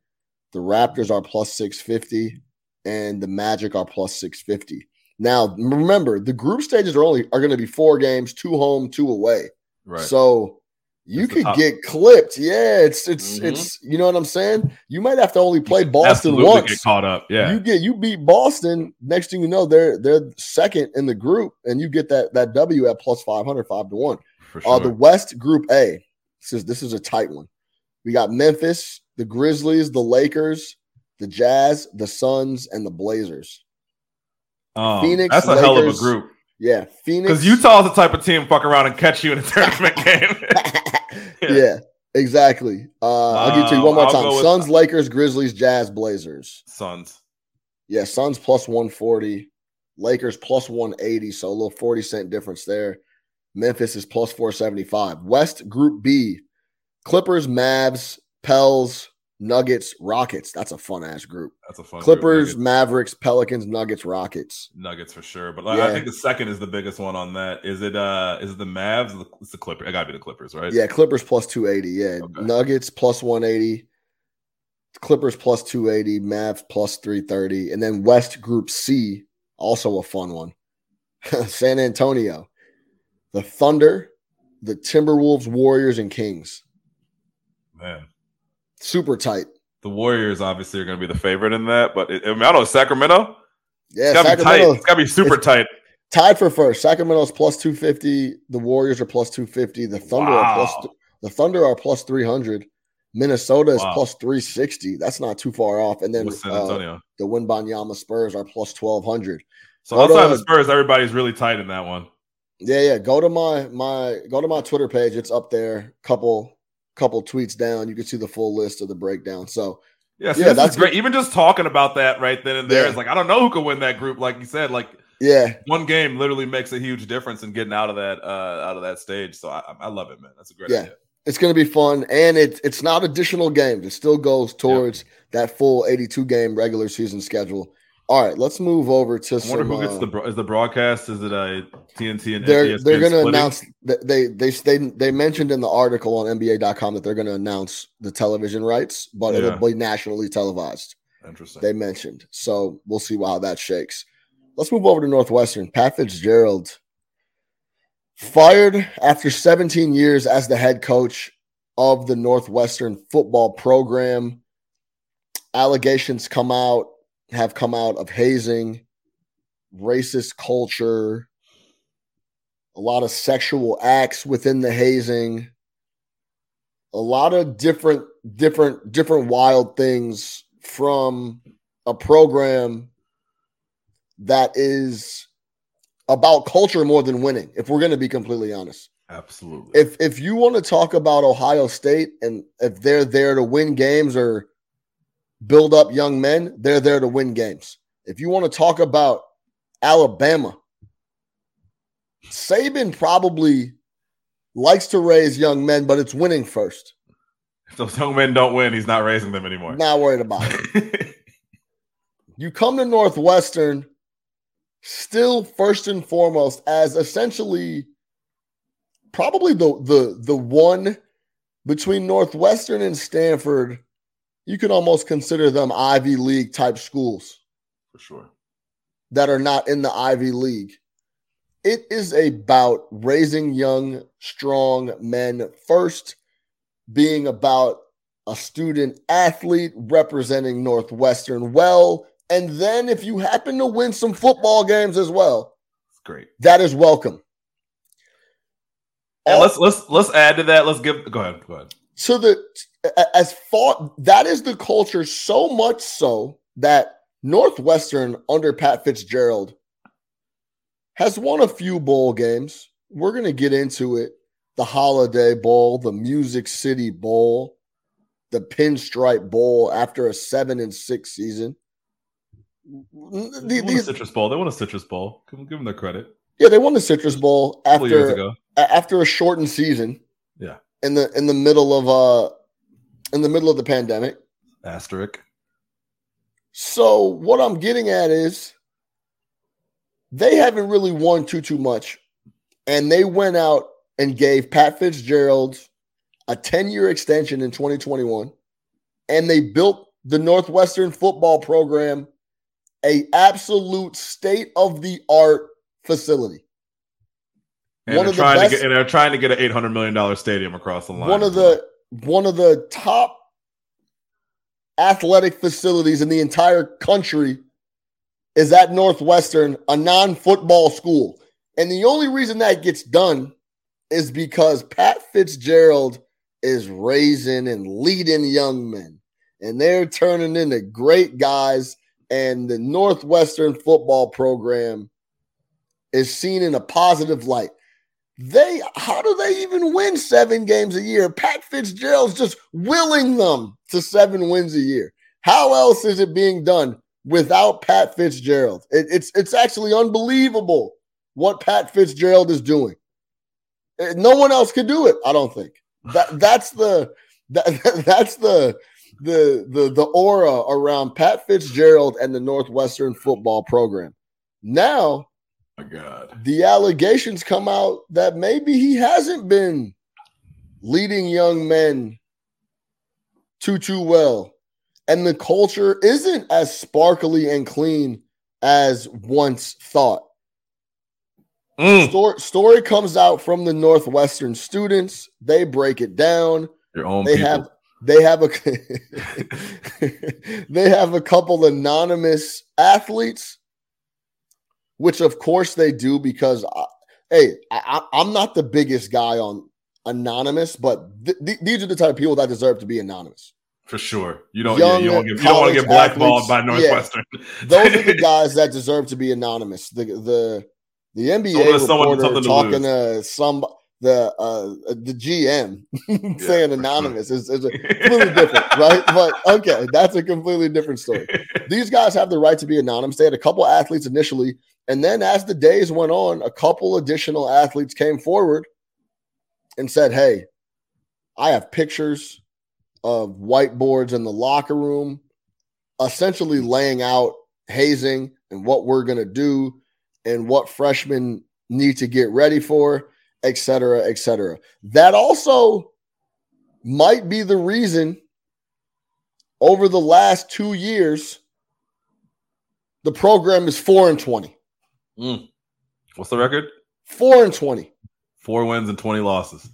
The Raptors are plus 650. And the Magic are plus 650. Now, remember, the group stages are going to be 4 games, 2 home, 2 away. Right. So you could get clipped. Yeah, it's you know what I'm saying? You might have to only play Boston once. Get caught up. Yeah. You beat Boston, next thing you know, they're second in the group, and you get that W at plus 500, 5-1. For sure. The West Group A. This is a tight one. We got Memphis, the Grizzlies, the Lakers, the Jazz, the Suns, and the Blazers. Phoenix, that's a Lakers, hell of a group. Yeah, Phoenix. Because Utah's the type of team fuck around and catch you in a tournament game. Yeah, exactly. I'll give it to you one more time. Suns, Lakers, Grizzlies, Jazz, Blazers. Suns. Yeah, Suns plus 140. Lakers plus 180. So a little 40-cent difference there. Memphis is plus 475. West Group B. Clippers, Mavs, Pels, Nuggets, Rockets. That's a fun-ass group. That's a fun Clippers, group. Mavericks, Pelicans, Nuggets, Rockets. Nuggets for sure. But yeah. I think the second is the biggest one on that. Is it the Mavs? It's the Clippers. It got to be the Clippers, right? Yeah, Clippers plus 280. Yeah, okay. Nuggets plus 180. Clippers plus 280. Mavs plus 330. And then West Group C, also a fun one. San Antonio, the Thunder, the Timberwolves, Warriors, and Kings. Man. Super tight. The Warriors obviously are going to be the favorite in that, but I don't know, Sacramento? Yeah, Sacramento. It's got to be super tight. Tied for first. Sacramento's plus 250. The Warriors are plus 250. The Thunder are plus 300. Minnesota is plus 360. That's not too far off. And then San Antonio. The Wembanyama Spurs are plus 1,200. So outside the Spurs, everybody's really tight in that one. Yeah. Go to my Twitter page. It's up there. Couple tweets down, you can see the full list of the breakdown. So, yeah, that's great. Even just talking about that right then and there is like, I don't know who could win that group. Like you said, one game literally makes a huge difference in getting out of that stage. So I love it, man. That's a great idea. It's going to be fun, and it's not additional games. It still goes towards that full 82 game regular season schedule. All right, let's move over to. I wonder who gets the broadcast. Is it a TNT and ESPN? They're going to announce. They mentioned in the article on NBA.com that they're going to announce the television rights, but it'll be nationally televised. Interesting. They mentioned, so we'll see how that shakes. Let's move over to Northwestern. Pat Fitzgerald fired after 17 years as the head coach of the Northwestern football program. Allegations have come out of hazing, racist culture, a lot of sexual acts within the hazing, a lot of different wild things from a program that is about culture more than winning, if we're going to be completely honest. Absolutely. If you want to talk about Ohio State and if they're there to win games or build up young men, they're there to win games. If you want to talk about Alabama, Saban probably likes to raise young men, but it's winning first. If those young men don't win, he's not raising them anymore. Not worried about it. You come to Northwestern still first and foremost as essentially probably the one between Northwestern and Stanford. You could almost consider them Ivy League type schools. For sure. That are not in the Ivy League. It is about raising young, strong men first, being about a student athlete representing Northwestern well. And then if you happen to win some football games as well, that's great. That is welcome. And let's add to that. Let's give go ahead. So that is the culture, so much so that Northwestern under Pat Fitzgerald has won a few bowl games. We're going to get into it. The Holiday Bowl, the Music City Bowl, the Pinstripe Bowl after a 7-6 season. They won a Citrus Bowl. Give them their credit. Yeah, they won the Citrus Bowl after a shortened season. Yeah. In the middle of the pandemic. Asterisk. So what I'm getting at is they haven't really won too much, and they went out and gave Pat Fitzgerald a 10-year extension in 2021, and they built the Northwestern football program a absolute state-of-the-art facility. They're trying to get an $800 million stadium across the line. One of the top athletic facilities in the entire country is at Northwestern, a non-football school. And the only reason that gets done is because Pat Fitzgerald is raising and leading young men. And they're turning into great guys. and the Northwestern football program is seen in a positive light. How do they even win 7 games a year? Pat Fitzgerald's just willing them to 7 wins a year. How else is it being done without Pat Fitzgerald? It's actually unbelievable what Pat Fitzgerald is doing. No one else could do it, I don't think. That's the aura around Pat Fitzgerald and the Northwestern football program. Now, my God, the allegations come out that maybe he hasn't been leading young men too well, and the culture isn't as sparkly and clean as once thought. Story comes out from the Northwestern students. They break it down. They have a couple anonymous athletes, which of course they do, because I'm not the biggest guy on anonymous, but these are the type of people that deserve to be anonymous. For sure. You don't want to get blackballed by Northwestern. Yeah. Those are the guys that deserve to be anonymous. The NBA reporter talking to the GM saying anonymous is completely different, right? But okay, that's a completely different story. These guys have the right to be anonymous. They had a couple athletes initially, and then as the days went on, a couple additional athletes came forward and said, "Hey, I have pictures of whiteboards in the locker room, essentially laying out hazing and what we're going to do, and what freshmen need to get ready for, et cetera, et cetera." That also might be the reason over the last 2 years the program is 4-20. What's the record? 4-20. 4 wins and 20 losses.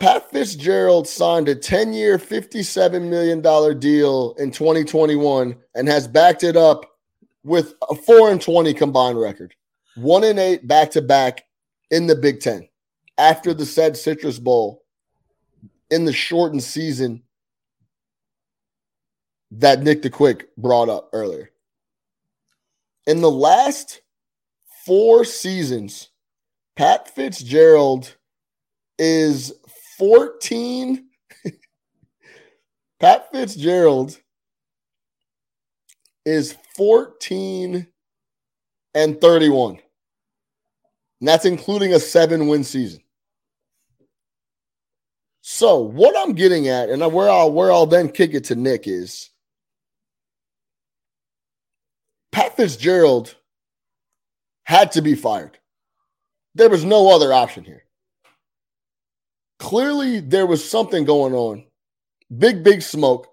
Pat Fitzgerald signed a 10-year, $57 million deal in 2021 and has backed it up with a 4-20 combined record, 1-8 back-to-back in the Big Ten after the said Citrus Bowl in the shortened season that Nick the Quick brought up earlier. In the last 4 seasons, Pat Fitzgerald is 14. Pat Fitzgerald is 14-31. And that's including a 7-win season. So what I'm getting at, and where I'll then kick it to Nick, is Pat Fitzgerald had to be fired. There was no other option here. Clearly, there was something going on. Big smoke.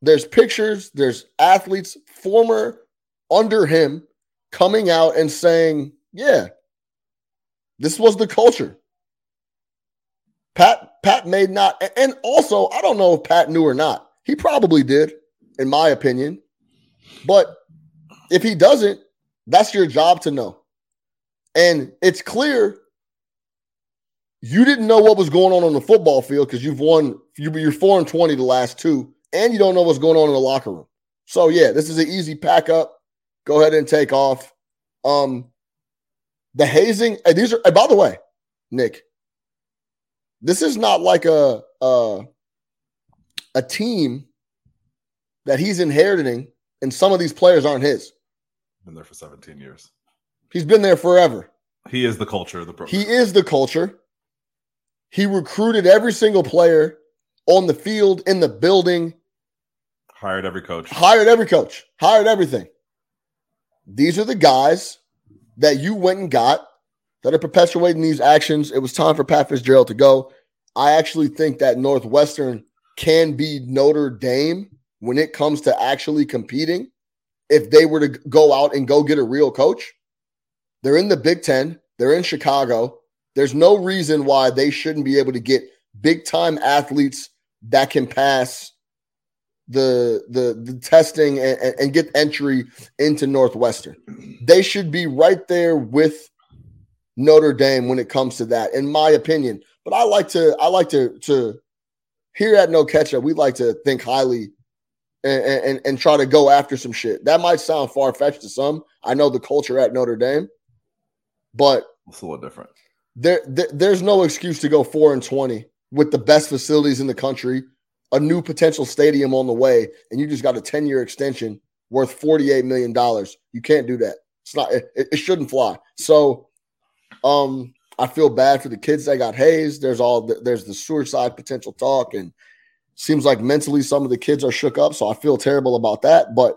There's pictures, there's athletes, former under him, coming out and saying, yeah, this was the culture. Pat may not, and also, I don't know if Pat knew or not. He probably did, in my opinion. But if he doesn't, that's your job to know. And it's clear you didn't know what was going on the football field, because you've won, you're 4-20 the last 2. And you don't know what's going on in the locker room. So, yeah, this is an easy pack up. Go ahead and take off. The hazing, these are, by the way, Nick, this is not like a team that he's inheriting, and some of these players aren't his. Been there for 17 years. He's been there forever. He is the culture of the program. He is the culture. He recruited every single player on the field, in the building. Hired every coach. Hired everything. These are the guys that you went and got that are perpetuating these actions. It was time for Pat Fitzgerald to go. I actually think that Northwestern can be Notre Dame when it comes to actually competing if they were to go out and go get a real coach. They're in the Big Ten. They're in Chicago. There's no reason why they shouldn't be able to get big-time athletes that can pass the testing and get entry into Northwestern. They should be right there with Notre Dame when it comes to that, in my opinion. But I like to here at No Catch Up, we like to think highly and try to go after some shit. That might sound far-fetched to some. I know the culture at Notre Dame, but it's a little different. There's no excuse to go 4-20 with the best facilities in the country, a new potential stadium on the way, and you just got a 10-year extension worth $48 million. You can't do that. It's not. It shouldn't fly. So, I feel bad for the kids that got hazed. There's the suicide potential talk, and seems like mentally some of the kids are shook up. So I feel terrible about that. But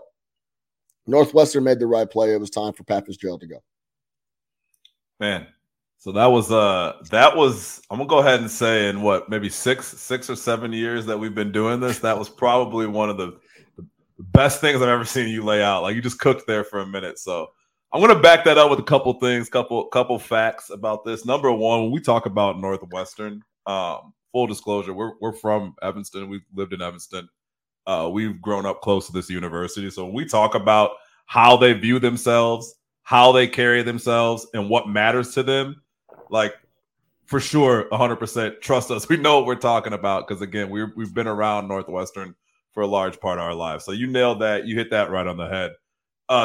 Northwestern made the right play. It was time for Pat Fitzgerald to go. Man, so that was. I'm gonna go ahead and say in what maybe six or seven years that we've been doing this, that was probably one of the best things I've ever seen you lay out. Like you just cooked there for a minute. So I'm going to back that up with a couple things, couple facts about this. Number one, when we talk about Northwestern, full disclosure, we're from Evanston. We've lived in Evanston. We've grown up close to this university. So when we talk about how they view themselves, how they carry themselves, and what matters to them, like for sure, 100%, trust us. We know what we're talking about because, again, we've been around Northwestern for a large part of our lives. So you nailed that. You hit that right on the head.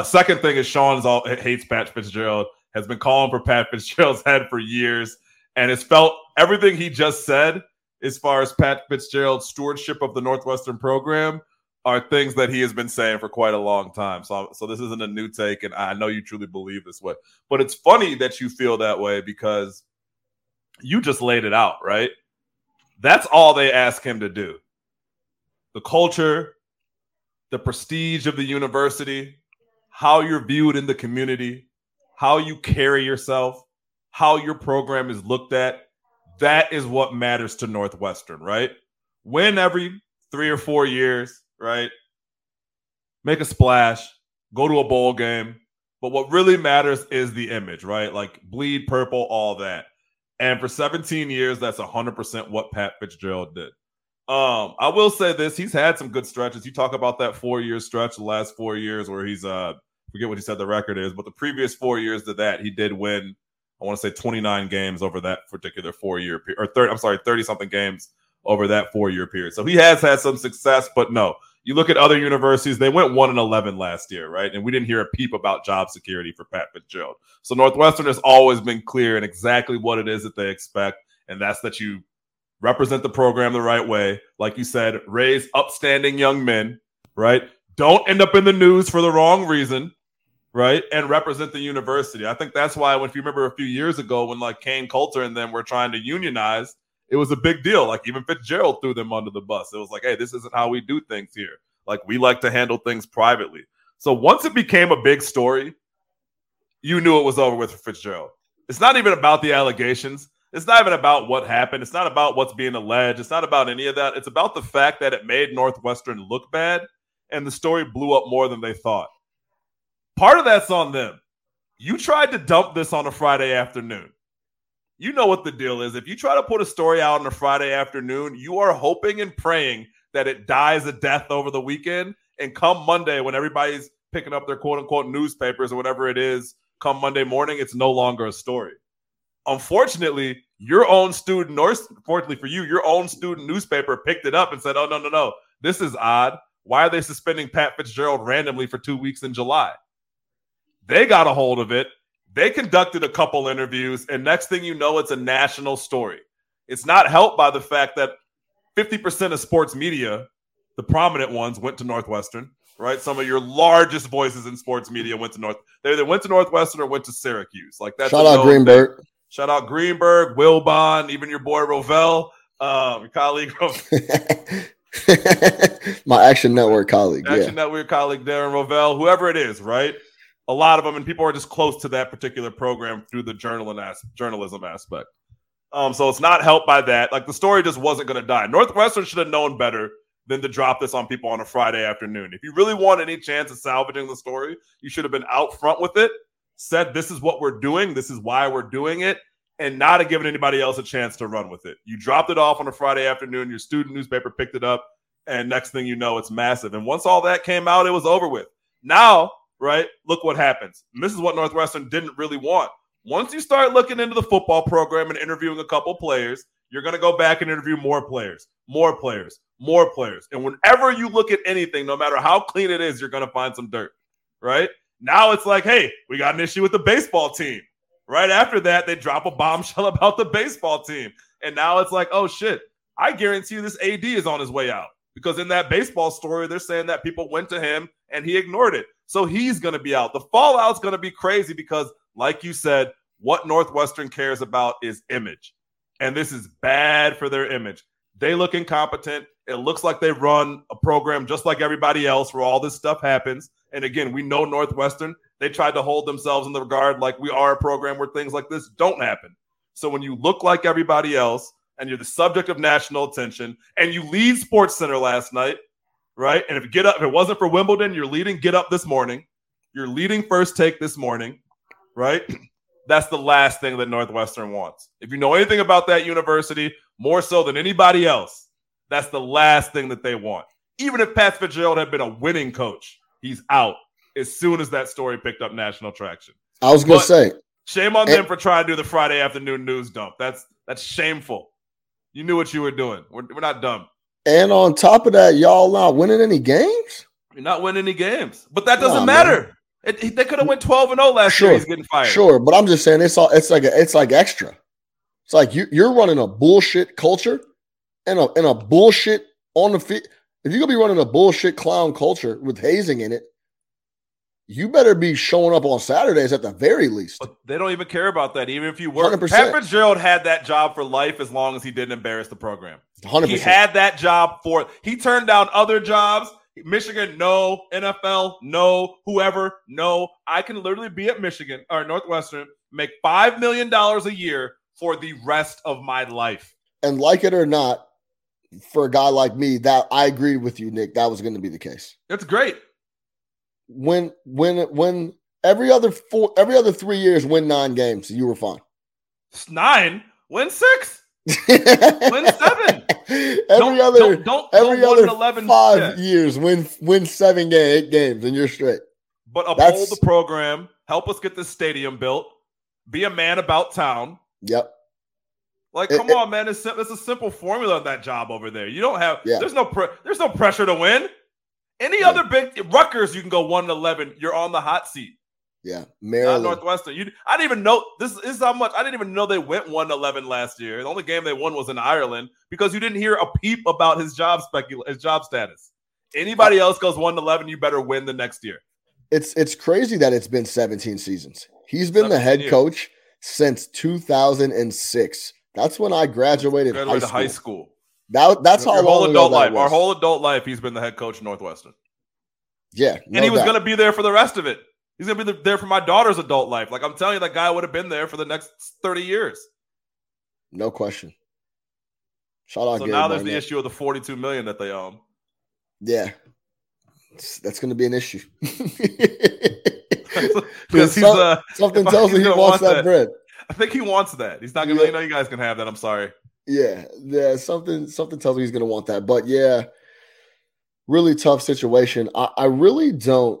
Second thing is Sean hates Pat Fitzgerald, has been calling for Pat Fitzgerald's head for years, and has felt everything he just said as far as Pat Fitzgerald's stewardship of the Northwestern program are things that he has been saying for quite a long time. So this isn't a new take, and I know you truly believe this way. But it's funny that you feel that way because you just laid it out, right? That's all they ask him to do. The culture, the prestige of the university, how you're viewed in the community, how you carry yourself, how your program is looked at, that is what matters to Northwestern, right? Win every 3 or 4 years, right? Make a splash, go to a bowl game. But what really matters is the image, right? Like bleed purple, all that. And for 17 years, that's 100% what Pat Fitzgerald did. I will say this. He's had some good stretches. You talk about that 4-year stretch, the last 4 years where he's – forget what he said the record is, but the previous 4 years to that, he did win, I want to say 29 games over that particular 4-year period, or 30-something games over that 4-year period. So he has had some success, but no. You look at other universities, they went 1-11 last year, right? And we didn't hear a peep about job security for Pat Fitzgerald. So Northwestern has always been clear in exactly what it is that they expect, and that's that you represent the program the right way. Like you said, raise upstanding young men, right? Don't end up in the news for the wrong reason. Right. And represent the university. I think that's why, if you remember a few years ago when like Kane Coulter and them were trying to unionize, it was a big deal. Like even Fitzgerald threw them under the bus. It was like, hey, this isn't how we do things here. Like we like to handle things privately. So once it became a big story, you knew it was over with for Fitzgerald. It's not even about the allegations. It's not even about what happened. It's not about what's being alleged. It's not about any of that. It's about the fact that it made Northwestern look bad and the story blew up more than they thought. Part of that's on them. You tried to dump this on a Friday afternoon. You know what the deal is. If you try to put a story out on a Friday afternoon, you are hoping and praying that it dies a death over the weekend. And come Monday, when everybody's picking up their quote-unquote newspapers or whatever it is, come Monday morning, it's no longer a story. Unfortunately, your own student, or fortunately for you, your own student newspaper picked it up and said, oh, no, this is odd. Why are they suspending Pat Fitzgerald randomly for 2 weeks in July? They got a hold of it. They conducted a couple interviews, and next thing you know, it's a national story. It's not helped by the fact that 50% of sports media, the prominent ones, went to Northwestern, right? Some of your largest voices in sports media went to They either went to Northwestern or went to Syracuse. Like that's shout out Greenberg. Thing. Shout out Greenberg, Wilbon, even your boy Rovell, your colleague. My Action Network colleague. Network colleague, Darren Rovell, whoever it is, right? A lot of them, and people are just close to that particular program through the journalism aspect. So it's not helped by that. Like, the story just wasn't going to die. Northwestern should have known better than to drop this on people on a Friday afternoon. If you really want any chance of salvaging the story, you should have been out front with it, said this is what we're doing, this is why we're doing it, and not have given anybody else a chance to run with it. You dropped it off on a Friday afternoon, your student newspaper picked it up, and next thing you know, it's massive. And once all that came out, it was over with. Now, right? Look what happens. And this is what Northwestern didn't really want. Once you start looking into the football program and interviewing a couple players, you're going to go back and interview more players, more players. And whenever you look at anything, no matter how clean it is, you're going to find some dirt, right? Now it's like, hey, we got an issue with the baseball team. Right after that, they drop a bombshell about the baseball team. And now it's like, oh, shit, I guarantee you this AD is on his way out. Because in that baseball story, they're saying that people went to him and he ignored it. So he's going to be out. The fallout's going to be crazy because, like you said, what Northwestern cares about is image. And this is bad for their image. They look incompetent. It looks like they run a program just like everybody else where all this stuff happens. And again, we know Northwestern. They tried to hold themselves in the regard like we are a program where things like this don't happen. So when you look like everybody else and you're the subject of national attention and you lead SportsCenter last night, right? And if it wasn't for Wimbledon, you're leading Get Up this morning. You're leading First Take this morning, right? That's the last thing that Northwestern wants. If you know anything about that university, more so than anybody else, that's the last thing that they want. Even if Pat Fitzgerald had been a winning coach, he's out as soon as that story picked up national traction. I was going to say. Shame on them for trying to do the Friday afternoon news dump. That's shameful. You knew what you were doing. We're not dumb. And on top of that, y'all not winning any games? You're not winning any games. But that doesn't matter. They could have went 12-0 last year. He's getting fired. Sure, but I'm just saying it's like extra. It's like you're running a bullshit culture and a bullshit on the field. If you're going to be running a bullshit clown culture with hazing in it, you better be showing up on Saturdays at the very least. But they don't even care about that, even if you work. 100%. Pat Fitzgerald had that job for life as long as he didn't embarrass the program. 100%. He had that job he turned down other jobs. Michigan, no. NFL, no. Whoever, no. I can literally be at Michigan or Northwestern, make $5 million a year for the rest of my life. And like it or not, for a guy like me, that I agree with you, Nick, that was going to be the case. That's great. When every other 3 years win 9 games, you were fine. 9, win 6, win 7. Every other 5 years win 7 games, and you're straight. But uphold the program, help us get this stadium built, be a man about town. Yep. Like, come on, man! It's a simple formula of that job over there. You don't have. Yeah. There's no pressure to win. Any other big Rutgers, you can go 1-11. You're on the hot seat. Yeah, Maryland. Not Northwestern. I didn't even know this is how much. I didn't even know they went 1-11 last year. The only game they won was in Ireland because you didn't hear a peep about his job status. Anybody else goes 1-11, you better win the next year. It's crazy that it's been 17 seasons. He's been the head coach since 2006. That's when I graduated high school. That's how long ago that was. Our whole adult life, he's been the head coach of Northwestern. Yeah, and he was going to be there for the rest of it. He's going to be there for my daughter's adult life. Like I'm telling you, that guy would have been there for the next 30 years. No question. Shout out. So now there's the issue of the $42 million that they own. Yeah, that's going to be an issue. Because something tells me he wants that bread. I think he wants that. He's not going to let you know you guys can have that. I'm sorry. Yeah, something tells me he's going to want that. But, yeah, really tough situation. I really don't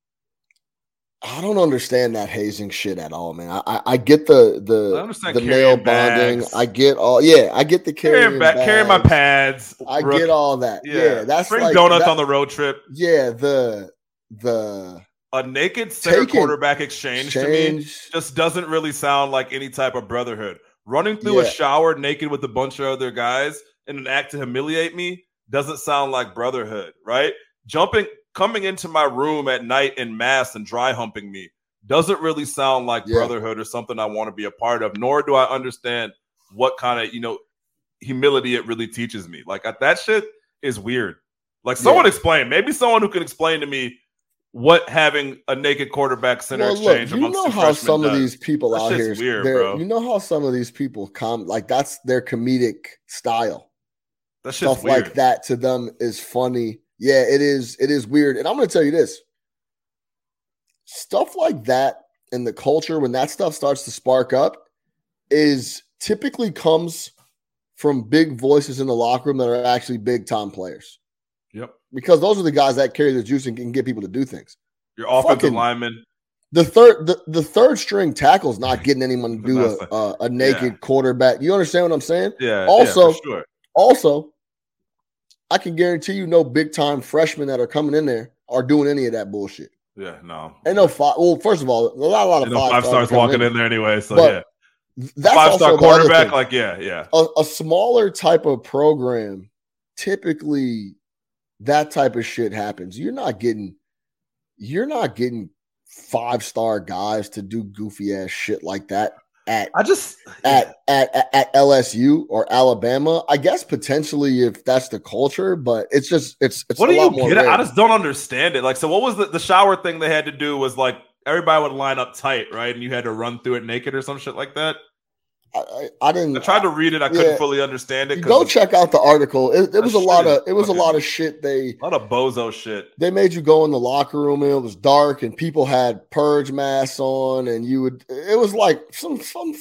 – I don't understand that hazing shit at all, man. I get the mail bonding. Bags. I get all – yeah, I get the carrying bags. Carrying my pads. I get all that. Yeah, that's bring like donuts on the road trip. Yeah, the – a naked center quarterback exchange to me just doesn't really sound like any type of brotherhood. Running through a shower naked with a bunch of other guys in an act to humiliate me doesn't sound like brotherhood, right? Coming into my room at night in mass and dry humping me doesn't really sound like brotherhood or something I want to be a part of, nor do I understand what kind of, humility it really teaches me. Like, that shit is weird. Like, someone explain. Maybe someone who can explain to me what having a naked quarterback center exchange amongst the freshmen does. You know how some of these people out here, weird, bro. You know how some of these people come, like that's their comedic style. That shit's weird. Stuff like that to them is funny. Yeah, it is weird. And I'm going to tell you this. Stuff like that in the culture, when that stuff starts to spark up, is typically comes from big voices in the locker room that are actually big time players. Yep. Because those are the guys that carry the juice and can get people to do things. Your offensive lineman. The third string tackle's not getting anyone to do a naked quarterback. You understand what I'm saying? Yeah. Also, yeah, for sure. I can guarantee you no big-time freshmen that are coming in there are doing any of that bullshit. Yeah, no. Ain't no five. Well, first of all, a lot of five stars walking in there anyway, so but yeah. That's five-star quarterback, like, yeah. A smaller type of program, typically that type of shit happens. You're not getting five-star guys to do goofy-ass shit like that. At LSU or Alabama, I guess potentially if that's the culture, but it's what a do lot you more get? Rare. I just don't understand it. Like, so what was the shower thing they had to do was like everybody would line up tight, right? And you had to run through it naked or some shit like that. I tried to read it. I couldn't fully understand it. Go check out the article. It was a lot of bozo shit. They made you go in the locker room and it was dark and people had purge masks on and it was like some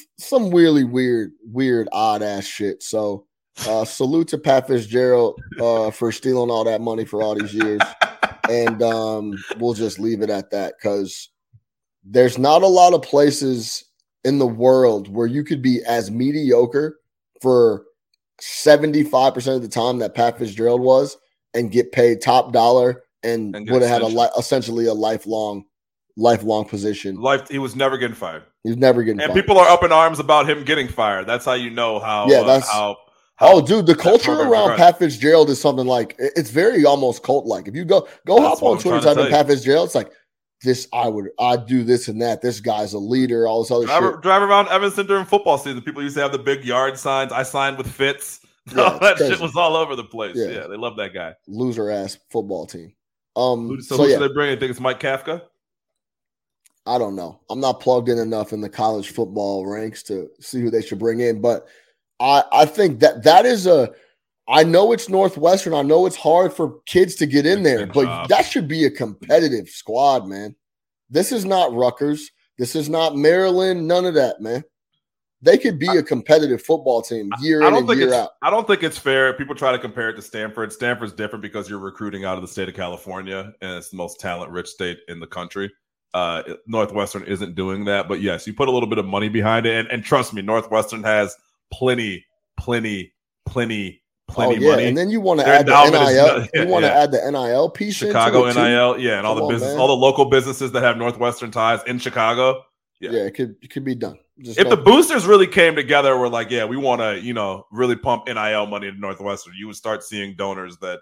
really weird, odd ass shit. So salute to Pat Fitzgerald for stealing all that money for all these years. And we'll just leave it at that because there's not a lot of places in the world where you could be as mediocre for 75% of the time that Pat Fitzgerald was and get paid top dollar and would have had essentially a lifelong position. He was never getting fired. And people are up in arms about him getting fired. That's how you know how. Yeah, that's how. Oh, dude, the culture around Pat Fitzgerald is something like it's very almost cult-like. If you go hop on Twitter, type in Pat Fitzgerald, it's like, I'd do this and that. This guy's a leader. All this other shit. Drive around Evanston during football season. People used to have the big yard signs. I signed with Fitz. Yeah, all that shit was all over the place. Yeah. Yeah, they love that guy. Loser ass football team. Who should they bring? You think it's Mike Kafka? I don't know. I'm not plugged in enough in the college football ranks to see who they should bring in. But I think that is a. I know it's Northwestern. I know it's hard for kids to get in there, but that should be a competitive squad, man. This is not Rutgers. This is not Maryland. None of that, man. They could be a competitive football team year in and year out. I don't think it's fair. People try to compare it to Stanford. Stanford's different because you're recruiting out of the state of California, and it's the most talent-rich state in the country. Northwestern isn't doing that, but yes, you put a little bit of money behind it, and trust me, Northwestern has plenty money. And then you want to add the NIL. Add the NIL piece. Chicago into it NIL, too? Yeah, and all Come the business, on, all the local businesses that have Northwestern ties in Chicago. Yeah, it could be done. Just if the boosters really came together, we're like, yeah, we want to, really pump NIL money into Northwestern. You would start seeing donors that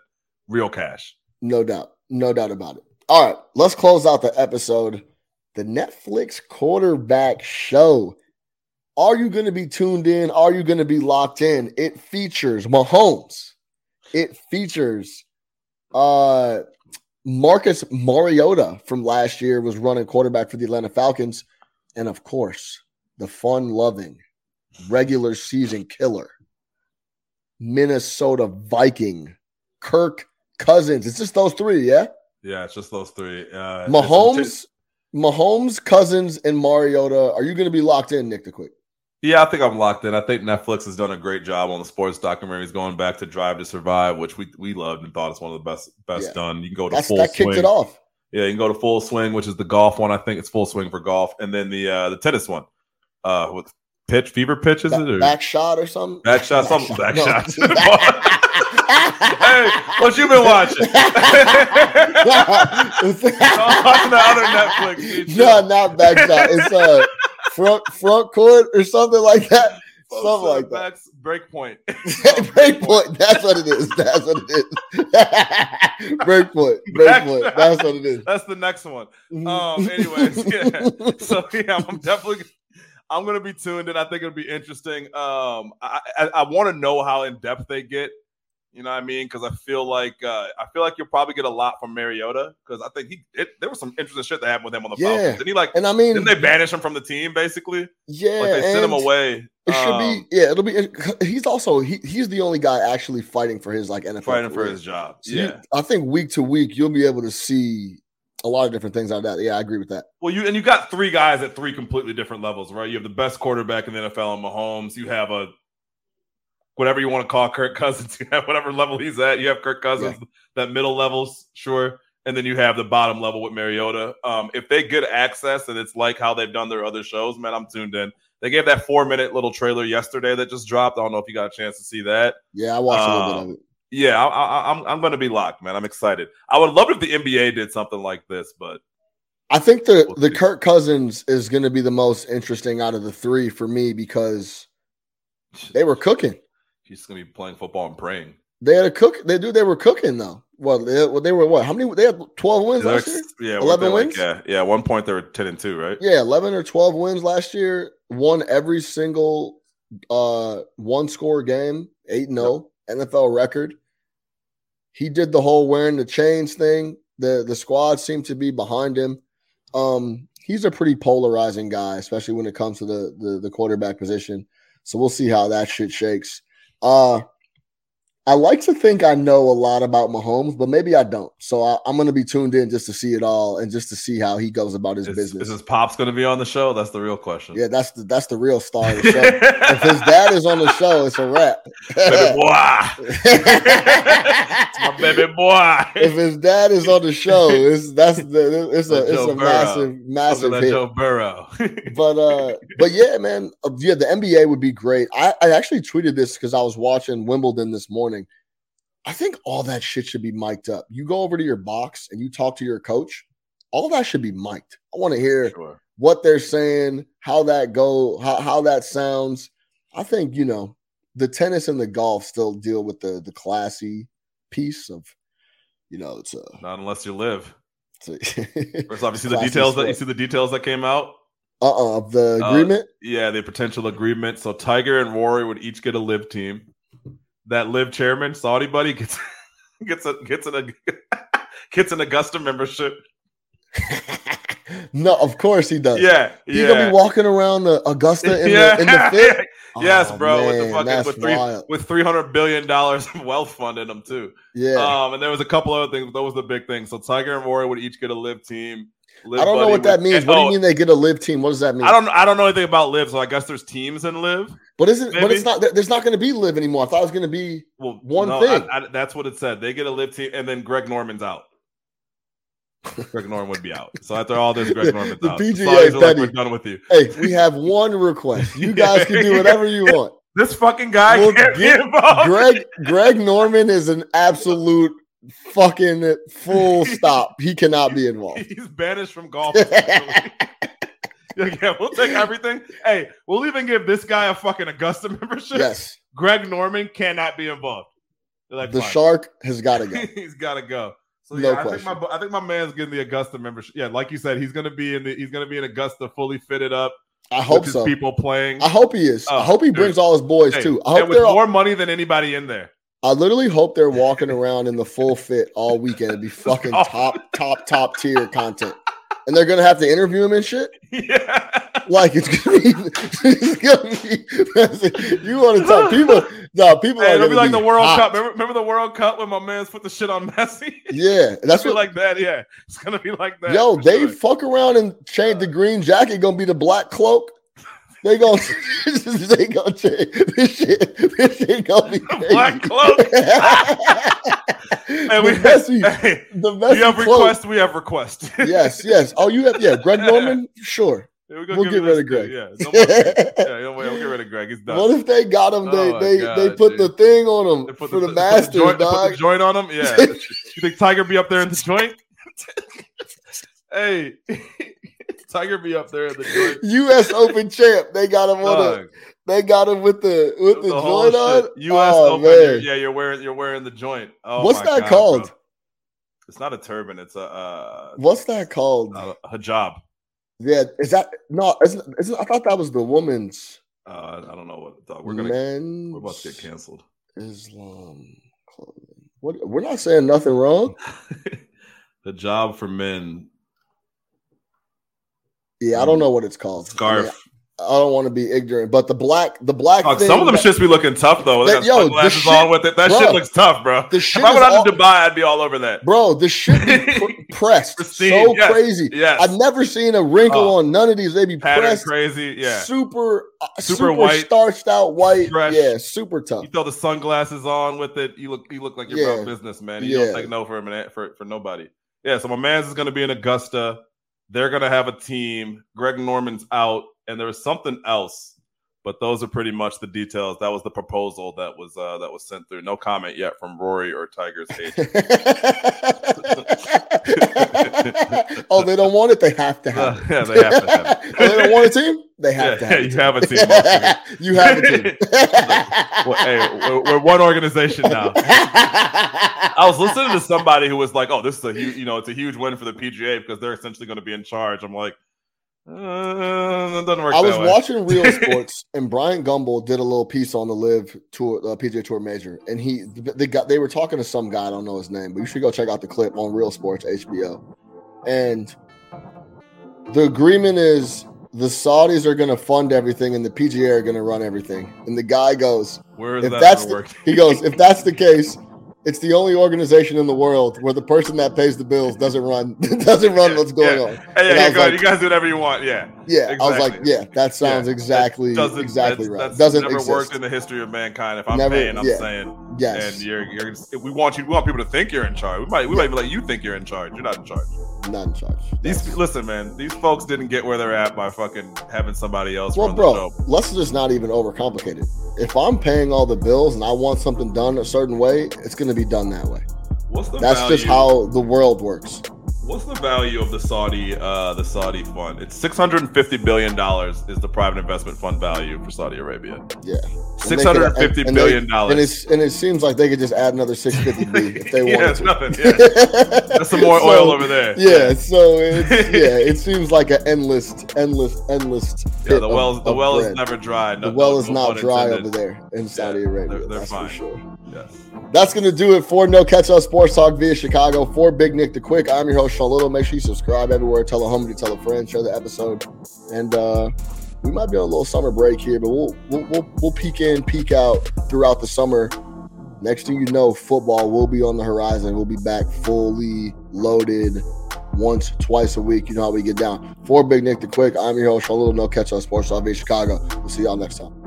real cash. No doubt about it. All right, let's close out the episode. The Netflix quarterback show. Are you going to be tuned in? Are you going to be locked in? It features Mahomes. It features Marcus Mariota from last year, was running quarterback for the Atlanta Falcons. And, of course, the fun-loving, regular season killer, Minnesota Viking, Kirk Cousins. It's just those three, yeah? Yeah, it's just those three. Mahomes, Cousins, and Mariota. Are you going to be locked in, Nick, the Quick? Yeah, I think I'm locked in. I think Netflix has done a great job on the sports documentaries, going back to Drive to Survive, which we loved and thought is one of the best done. You can go to Full Swing. That kicked it off. Yeah, you can go to Full Swing, which is the golf one. I think it's Full Swing for golf, and then the tennis one with Fever Pitch, Back Shot or something? Back Shot. Hey, what you been watching? On the other Netflix. Feature. No, not Back Shot. It's front court or something like that. Something like that. Breakpoint. Breakpoint. That's what it is. Breakpoint. That's what it is. That's the next one. Anyways, yeah. So yeah, I'm gonna be tuned in. I think it'll be interesting. I want to know how in depth they get. You know what I mean? Because I feel like you'll probably get a lot from Mariota because I think there was some interesting shit that happened with him on the Falcons. Didn't he didn't they banish him from the team basically? Yeah, like they sent him away. He's the only guy actually fighting for his NFL for his job. So yeah, I think week to week you'll be able to see a lot of different things like that. Yeah, I agree with that. Well, you got three guys at three completely different levels, right? You have the best quarterback in the NFL, in Mahomes. You have a whatever you want to call Kirk Cousins, you have whatever level he's at. You have Kirk Cousins, that middle levels, sure. And then you have the bottom level with Mariota. If they get access, and it's like how they've done their other shows, man, I'm tuned in. They gave that 4-minute little trailer yesterday that just dropped. I don't know if you got a chance to see that. Yeah, I watched a little bit of it. Yeah, I'm going to be locked, man. I'm excited. I would love if the NBA did something like this, but I think the Kirk Cousins is going to be the most interesting out of the three for me because they were cooking. He's going to be playing football and praying. They had a cook. They were cooking though. Well, they were what? How many? They had 12 wins last year. Yeah, 11 wins. At one point they were 10-2, right? Yeah, 11 or 12 wins last year. Won every single one score game. 8-0 NFL record. He did the whole wearing the chains thing. The squad seemed to be behind him. He's a pretty polarizing guy, especially when it comes to the quarterback position. So we'll see how that shit shakes. I like to think I know a lot about Mahomes, but maybe I don't. So I'm going to be tuned in just to see it all and just to see how he goes about his business. Is his pops going to be on the show? That's the real question. Yeah, that's the real star of the show. If his dad is on the show, it's a wrap. Baby boy. It's my baby boy. If his dad is on the show, it's a massive hit. Joe Burrow. But yeah, man. Yeah, the NBA would be great. I actually tweeted this because I was watching Wimbledon this morning. I think all that shit should be mic'd up. You go over to your box and you talk to your coach. All that should be mic'd. I want to hear what they're saying, how that sounds. I think, the tennis and the golf still deal with the classy piece of, it's a not unless you live. First off, you see the details that came out. The agreement. Yeah, the potential agreement. So Tiger and Rory would each get a live team. That live chairman, Saudi buddy, gets an Augusta membership. No, of course he does. Yeah, he's gonna be walking around the Augusta in the fit. Yes, bro, man, with $300 billion of wealth fund in him too. Yeah, and there was a couple other things, but that was the big thing. So Tiger and Rory would each get a live team. Live I don't know what that means. What do you mean they get a live team? What does that mean? I don't know anything about live, so I guess there's teams in live. But it's not. There's not going to be live anymore. I thought it was going to be thing. That's what it said. They get a live team, and then Greg Norman's out. Greg Norman would be out. So after all this, Greg Norman's out. The PGA, we're done with you. Hey, we have one request. You guys can do whatever you want. This fucking guy can't be involved. Greg Norman is an absolute. Fucking full stop. He cannot be involved. He's banished from golf. Yeah, we'll take everything. Hey, we'll even give this guy a fucking Augusta membership. Yes. Greg Norman cannot be involved. Like, the shark has got to go. He's got to go. So yeah, I think my man's getting the Augusta membership. Yeah, like you said, he's gonna be in Augusta, fully fitted up. I hope so. People playing. I hope he is. I hope he brings all his boys too. I hope with more money than anybody in there. I literally hope they're walking around in the full fit all weekend. It'd be fucking top tier content. And they're going to have to interview him and shit? Yeah. Like, it's going to be you want to talk people. No, people are going to be like the World Cup. Remember the World Cup when my man's put the shit on Messi? Yeah. That's what, like that, yeah. It's going to be like that. Yo, they fuck around and change the green jacket. Going to be the black cloak. They gonna change this shit gonna be crazy. Black cloak. We have requests. Yes. Oh, you have Greg Norman. Sure, we'll get rid of Greg. Yeah, we'll get rid of Greg. He's done. What if they got him? They put the thing on him for the Masters. Put the joint on him. Yeah. You think Tiger be up there in the joint? Hey. Tiger be up there in the joint. U.S. Open champ. They got him with the joint on. U.S. Open. Yeah, you're wearing the joint. Oh, what's that called? Bro. It's not a turban. It's a. What's that called? Hijab. Yeah, is that no? Isn't I thought that was the woman's. I don't know what we're about to get canceled. Islam clothing. What? We're not saying nothing wrong. Hijab for men. Yeah, I don't know what it's called. Scarf. I don't want to be ignorant, but the black. Oh, thing, some of them shits be looking tough though. They got sunglasses on with it. That shit looks tough, bro. If I went out to Dubai, I'd be all over that, bro. The shit be pressed so crazy. Yes. I've never seen a wrinkle on none of these. They be pressed crazy. Yeah, super white, starched out white. Fresh. Yeah, super tough. You throw the sunglasses on with it. You look like you're about business, man. You don't take no for a minute for nobody. Yeah. So my man's is gonna be in Augusta. They're going to have a team. Greg Norman's out. And there was something else. But those are pretty much the details. That was the proposal that was sent through. No comment yet from Rory or Tiger's agent. Oh, they don't want it. They have to have it. Yeah, they have to have it. Oh, they don't want a team? They have to have it. You have a team. You have a team. Hey, we're one organization now. I was listening to somebody who was like, oh, this is a huge, you know, it's a huge win for the PGA because they're essentially going to be in charge. I'm like, that doesn't work. I was watching Real Sports, and Brian Gumbel did a little piece on the Live Tour, PGA Tour Major, and they were talking to some guy. I don't know his name, but you should go check out the clip on Real Sports HBO. And the agreement is the Saudis are going to fund everything, and the PGA are going to run everything. And the guy goes, "Where is that work?" He goes, "If that's the case, it's the only organization in the world where the person that pays the bills doesn't run what's going on." Hey, go, like, you guys do whatever you want. Yeah. Exactly. I was like, that sounds exactly right. That's never exist. Worked in the history of mankind. If I'm paying, I'm saying, yes. And you're we want people to think you're in charge. We might even let you think you're in charge. You're not in charge. Not in charge. Listen, man, these folks didn't get where they're at by fucking having somebody else run the show. Let's just not even overcomplicate it. If I'm paying all the bills and I want something done a certain way, it's going to be done that way. That's just how the world works. What's the value of the Saudi fund? It's $650 billion is the private investment fund value for Saudi Arabia. Yeah. $650 billion. And it seems like they could just add another 650 if they wanted to. Yeah, nothing. That's some more oil over there. Yeah, so it seems like an endless. Yeah, the well is never dry. The well is not dry over there in Saudi Arabia. They're fine. For sure. Yes. That's going to do it for No Catch Up Sports Talk via Chicago. For Big Nick the Quick, I'm your host, Sean Little. Make sure you subscribe everywhere. Tell a homie, tell a friend, share the episode. And we might be on a little summer break here, but we'll peek in, peek out throughout the summer. Next thing you know, football will be on the horizon. We'll be back fully loaded once, twice a week. You know how we get down. For Big Nick the Quick, I'm your host, Sean Little. No Catch Up Sports Talk via Chicago. We'll see y'all next time.